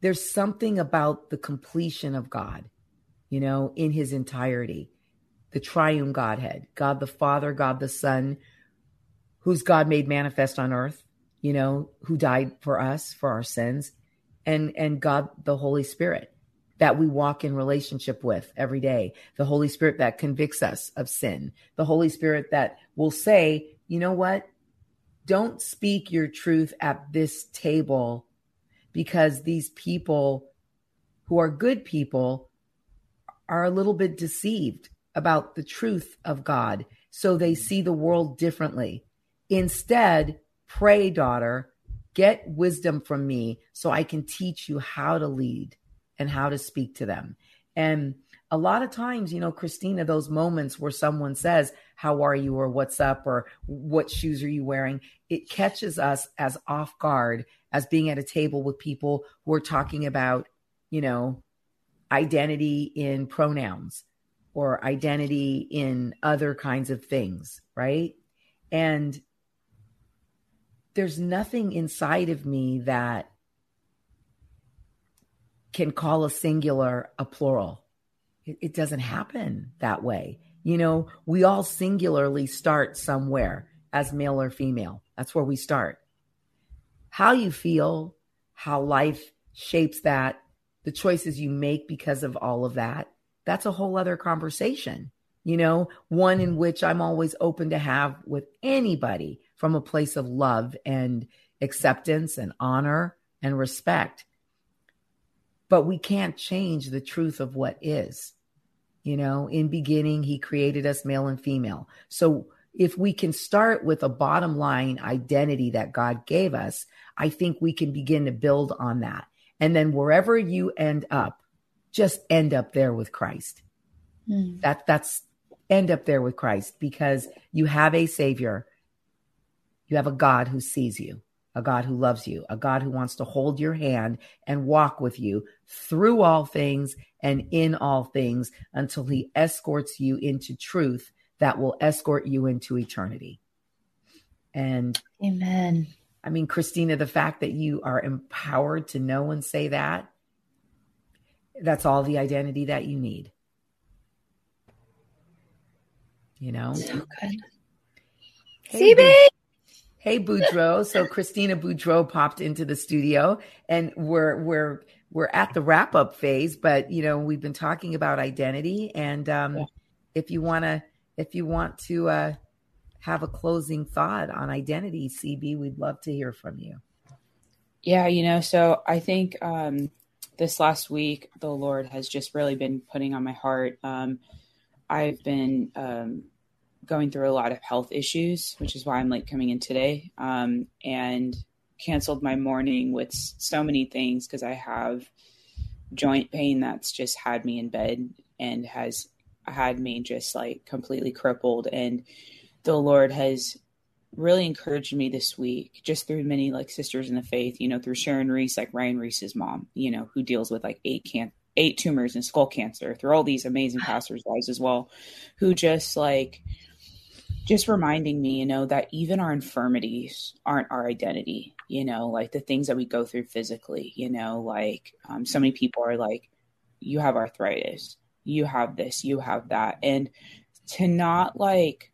there's something about the completion of God, you know, in his entirety. The triune Godhead, God the Father, God the Son, who's God made manifest on earth, you know, who died for us, for our sins, and, and God, the Holy Spirit that we walk in relationship with every day, the Holy Spirit that convicts us of sin, the Holy Spirit that will say, you know what, don't speak your truth at this table because these people who are good people are a little bit deceived about the truth of God, so they see the world differently. Instead, pray, daughter, get wisdom from me so I can teach you how to lead and how to speak to them. And a lot of times, you know, Christina, those moments where someone says, how are you, or what's up, or what shoes are you wearing? It catches us as off guard as being at a table with people who are talking about, you know, identity in pronouns, or identity in other kinds of things, right? And there's nothing inside of me that can call a singular a plural. It, it doesn't happen that way. You know, we all singularly start somewhere as male or female. That's where we start. How you feel, how life shapes that, the choices you make because of all of that, that's a whole other conversation, you know, one in which I'm always open to have with anybody from a place of love and acceptance and honor and respect. But we can't change the truth of what is, you know, in beginning, he created us male and female. So if we can start with a bottom line identity that God gave us, I think we can begin to build on that. And then wherever you end up, just end up there with Christ. Mm. That that's end up there with Christ, because you have a savior. You have a God who sees you, a God who loves you, a God who wants to hold your hand and walk with you through all things and in all things until he escorts you into truth that will escort you into eternity. And amen. I mean, Christina, the fact that you are empowered to know and say that, that's all the identity that you need. You know? So good. Hey, C B! Bu- hey, Boudreaux. So Christina Boudreaux popped into the studio, and we're, we're, we're at the wrap up phase, but you know, we've been talking about identity, and um, yeah. if you want to, if you want to uh, have a closing thought on identity, C B, we'd love to hear from you. Yeah. You know, so I think, um, this last week, the Lord has just really been putting on my heart. Um, I've been um, going through a lot of health issues, which is why I'm late coming in today, um, and canceled my morning with so many things because I have joint pain that's just had me in bed and has had me just like completely crippled. And the Lord has really encouraged me this week, just through many like sisters in the faith, you know, through Sharon Reese, like Ryan Reese's mom, you know, who deals with like eight can eight tumors and skull cancer, through all these amazing pastors' wives as well, who just like, just reminding me, you know, that even our infirmities aren't our identity, you know, like the things that we go through physically, you know, like um, so many people are like, you have arthritis, you have this, you have that. And to not like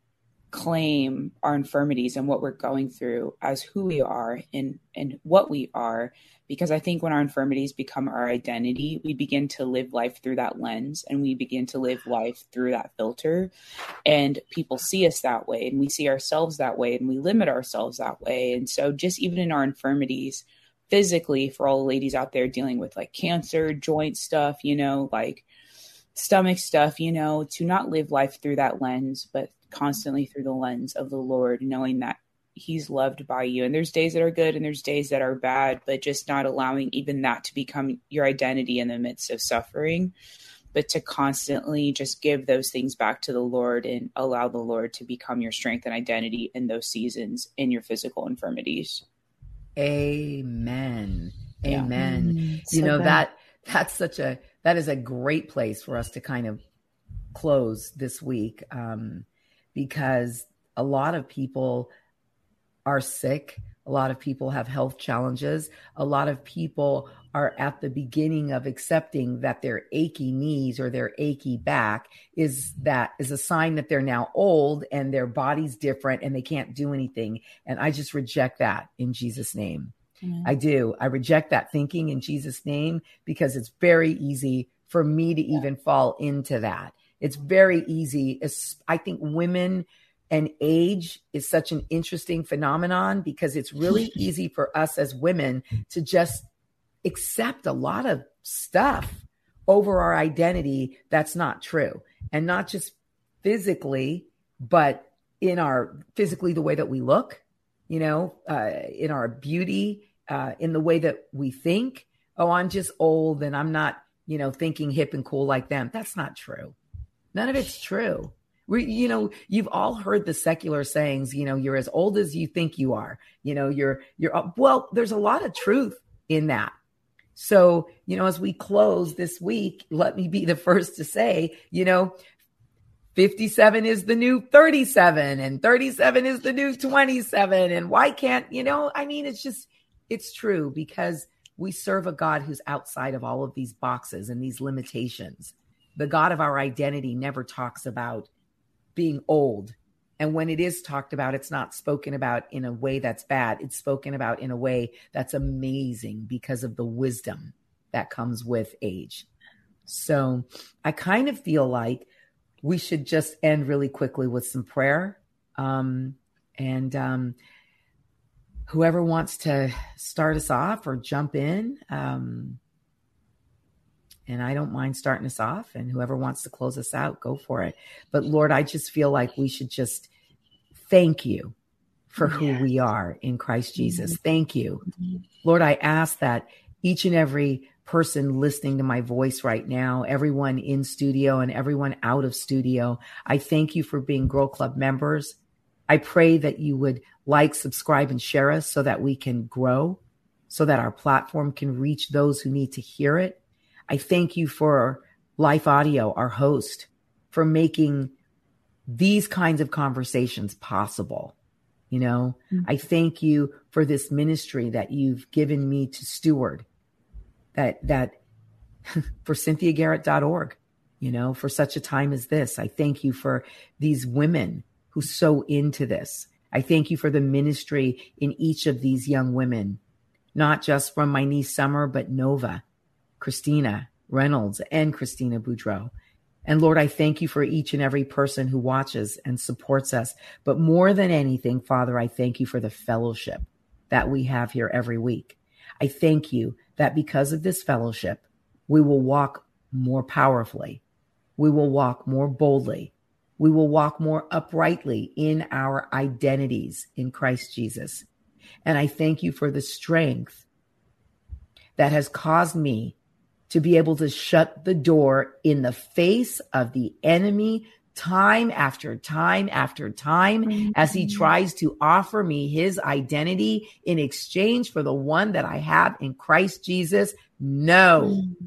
claim our infirmities and what we're going through as who we are and, and what we are, because I think when our infirmities become our identity, we begin to live life through that lens and we begin to live life through that filter, and people see us that way and we see ourselves that way and we limit ourselves that way. And so just even in our infirmities physically, for all the ladies out there dealing with like cancer, joint stuff, you know, like stomach stuff, you know, to not live life through that lens, but constantly through the lens of the Lord, knowing that he's loved by you. And there's days that are good and there's days that are bad, but just not allowing even that to become your identity in the midst of suffering, but to constantly just give those things back to the Lord and allow the Lord to become your strength and identity in those seasons in your physical infirmities. Amen. Amen. Yeah. You so know, bad. that, that's such a, that is a great place for us to kind of close this week. Um, Because a lot of people are sick. A lot of people have health challenges. A lot of people are at the beginning of accepting that their achy knees or their achy back is that is a sign that they're now old and their body's different and they can't do anything. And I just reject that in Jesus' name. Mm-hmm. I do. I reject that thinking in Jesus' name, because it's very easy for me to yeah. even fall into that. It's very easy. I think women and age is such an interesting phenomenon, because it's really easy for us as women to just accept a lot of stuff over our identity that's not true. And not just physically, but in our physically, the way that we look, you know, uh, in our beauty, uh, in the way that we think, oh, I'm just old and I'm not, you know, thinking hip and cool like them. That's not true. None of it's true. We, you know, you've all heard the secular sayings, you know, you're as old as you think you are, you know, you're, you're, well, there's a lot of truth in that. So, you know, as we close this week, let me be the first to say, you know, fifty-seven is the new thirty-seven and thirty-seven is the new twenty-seven. And why can't, you know, I mean, it's just, it's true, because we serve a God who's outside of all of these boxes and these limitations. The God of our identity never talks about being old. And when it is talked about, it's not spoken about in a way that's bad. It's spoken about in a way that's amazing because of the wisdom that comes with age. So I kind of feel like we should just end really quickly with some prayer. Um, and um, whoever wants to start us off or jump in, um, and I don't mind starting us off, and whoever wants to close us out, go for it. But Lord, I just feel like we should just thank you for who yeah. we are in Christ Jesus. Mm-hmm. Thank you. Mm-hmm. Lord, I ask that each and every person listening to my voice right now, everyone in studio and everyone out of studio, I thank you for being Girl Club members. I pray that you would like, subscribe, and share us so that we can grow, so that our platform can reach those who need to hear it. I thank you for Life Audio, our host, for making these kinds of conversations possible. You know, mm-hmm. I thank you for this ministry that you've given me to steward, that, that for Cynthia Garrett dot org, you know, for such a time as this. I thank you for these women who so into this. I thank you for the ministry in each of these young women, not just from my niece Summer, but Nova, Christina Reynolds, and Christina Boudreaux. And Lord, I thank you for each and every person who watches and supports us. But more than anything, Father, I thank you for the fellowship that we have here every week. I thank you that because of this fellowship, we will walk more powerfully. We will walk more boldly. We will walk more uprightly in our identities in Christ Jesus. And I thank you for the strength that has caused me to be able to shut the door in the face of the enemy time after time after time, mm-hmm. as he tries to offer me his identity in exchange for the one that I have in Christ Jesus. No, mm-hmm.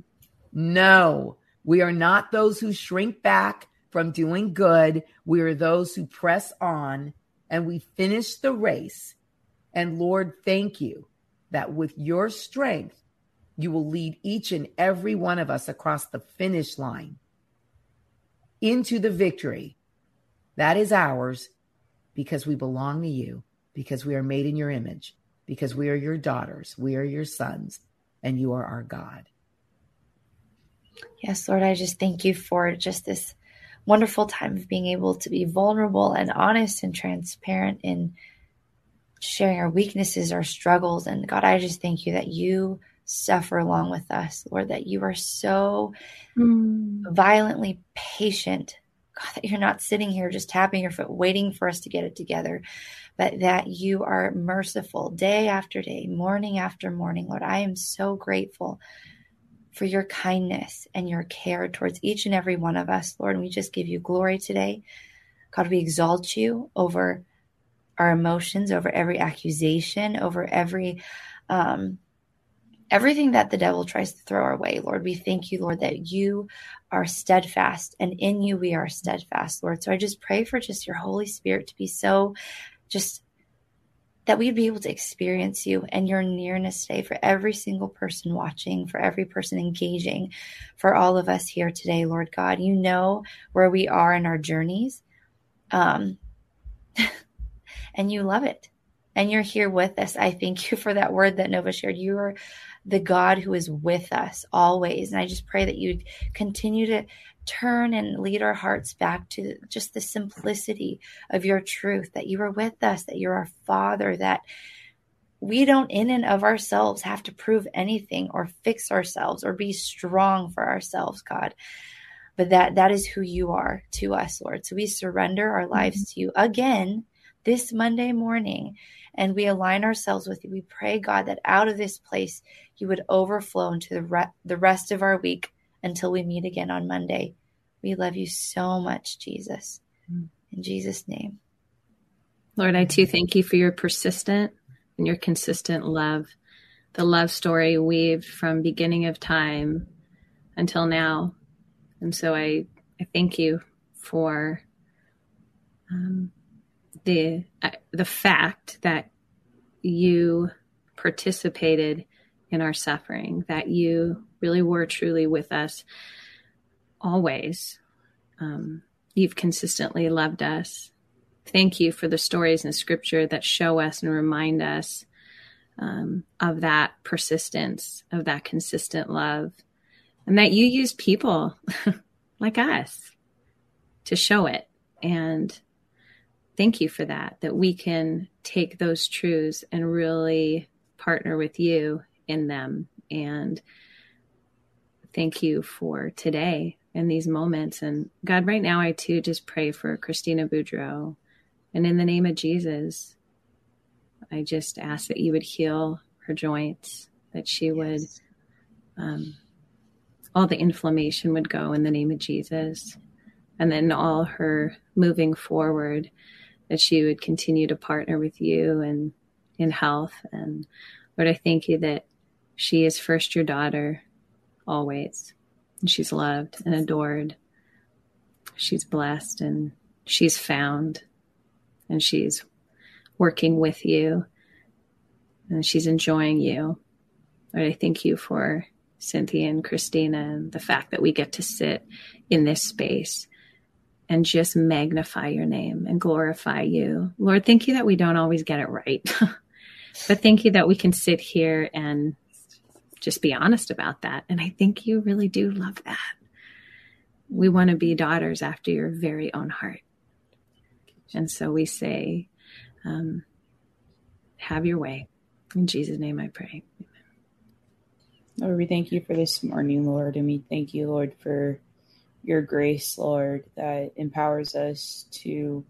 no, we are not those who shrink back from doing good. We are those who press on and we finish the race. And Lord, thank you that with your strength, you will lead each and every one of us across the finish line into the victory that is ours because we belong to you, because we are made in your image, because we are your daughters, we are your sons, and you are our God. Yes, Lord, I just thank you for just this wonderful time of being able to be vulnerable and honest and transparent in sharing our weaknesses, our struggles. And God, I just thank you that you suffer along with us, Lord, that you are so mm. violently patient. God, that you're not sitting here just tapping your foot, waiting for us to get it together, but that you are merciful day after day, morning after morning. Lord, I am so grateful for your kindness and your care towards each and every one of us, Lord. And we just give you glory today. God, we exalt you over our emotions, over every accusation, over every, um, everything that the devil tries to throw our way, Lord. We thank you, Lord, that you are steadfast, and in you we are steadfast, Lord. So I just pray for just your Holy Spirit to be so just that we'd be able to experience you and your nearness today for every single person watching, for every person engaging, for all of us here today, Lord God. You know where we are in our journeys. Um, and you love it. And you're here with us. I thank you for that word that Nova shared. You are the God who is with us always. And I just pray that you'd continue to turn and lead our hearts back to just the simplicity of your truth, that you are with us, that you're our Father, that we don't in and of ourselves have to prove anything or fix ourselves or be strong for ourselves, God. But that that is who you are to us, Lord. So we surrender our lives mm-hmm. to you again this Monday morning, and we align ourselves with you. We pray, God, that out of this place, you would overflow into the, re- the rest of our week until we meet again on Monday. We love you so much, Jesus. In Jesus' name. Lord, I too thank you for your persistent and your consistent love, the love story weaved from beginning of time until now. And so I, I thank you for um, the uh, the fact that you participated in our suffering, that you really were truly with us always. Um, you've consistently loved us. Thank you for the stories in scripture that show us and remind us um, of that persistence, of that consistent love, and that you use people like us to show it. And thank you for that, that we can take those truths and really partner with you in them. And thank you for today and these moments. And God, right now, I too just pray for Christina Boudreaux. And in the name of Jesus, I just ask that you would heal her joints, that she yes. would, um, all the inflammation would go in the name of Jesus. And then all her moving forward, that she would continue to partner with you and in health. And Lord, I thank you that she is first your daughter always. And she's loved and adored. She's blessed and she's found and she's working with you and she's enjoying you. Lord, I thank you for Cynthia and Christina and the fact that we get to sit in this space and just magnify your name and glorify you. Lord, thank you that we don't always get it right. But thank you that we can sit here and just be honest about that. And I think you really do love that. We want to be daughters after your very own heart. And so we say, um, have your way. In Jesus' name I pray. Amen. Lord, we thank you for this morning, Lord. And we thank you, Lord, for your grace, Lord, that empowers us to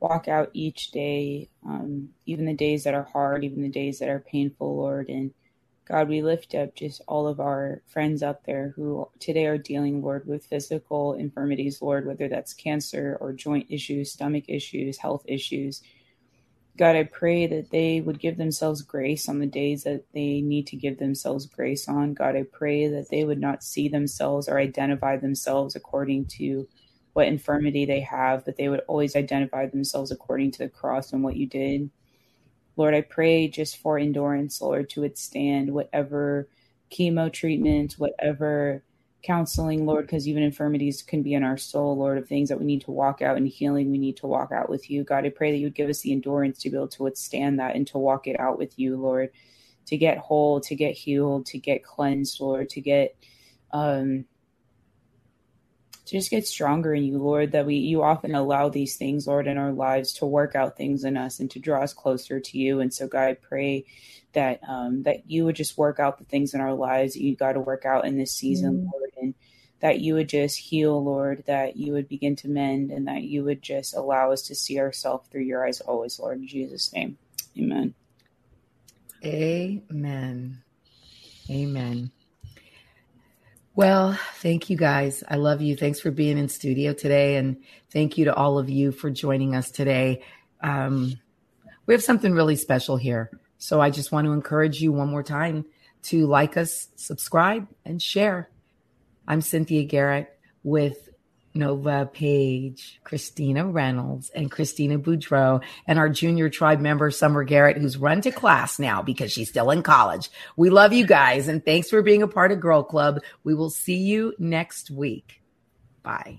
walk out each day, um, even the days that are hard, even the days that are painful, Lord. And God, we lift up just all of our friends out there who today are dealing, Lord, with physical infirmities, Lord, whether that's cancer or joint issues, stomach issues, health issues. God, I pray that they would give themselves grace on the days that they need to give themselves grace on. God, I pray that they would not see themselves or identify themselves according to what infirmity they have, but they would always identify themselves according to the cross and what you did. Lord, I pray just for endurance, Lord, to withstand whatever chemo treatment, whatever counseling, Lord, because even infirmities can be in our soul, Lord, of things that we need to walk out in healing. We need to walk out with you, God. I pray that you would give us the endurance to be able to withstand that and to walk it out with you, Lord, to get whole, to get healed, to get cleansed, Lord, to get, um, to just get stronger in you, Lord, that we, you often allow these things, Lord, in our lives to work out things in us and to draw us closer to you. And so, God, I pray that, um, that you would just work out the things in our lives that you got to work out in this season, mm-hmm. Lord, and that you would just heal, Lord, that you would begin to mend, and that you would just allow us to see ourselves through your eyes always, Lord, in Jesus' name. Amen. Amen. Amen. Well, thank you guys. I love you. Thanks for being in studio today. And thank you to all of you for joining us today. Um, we have something really special here. So I just want to encourage you one more time to like us, subscribe, and share. I'm Cynthia Garrett with Nova Page, Christina Reynolds, and Christina Boudreaux, and our junior tribe member, Summer Garrett, who's run to class now because she's still in college. We love you guys, and thanks for being a part of Girl Club. We will see you next week. Bye.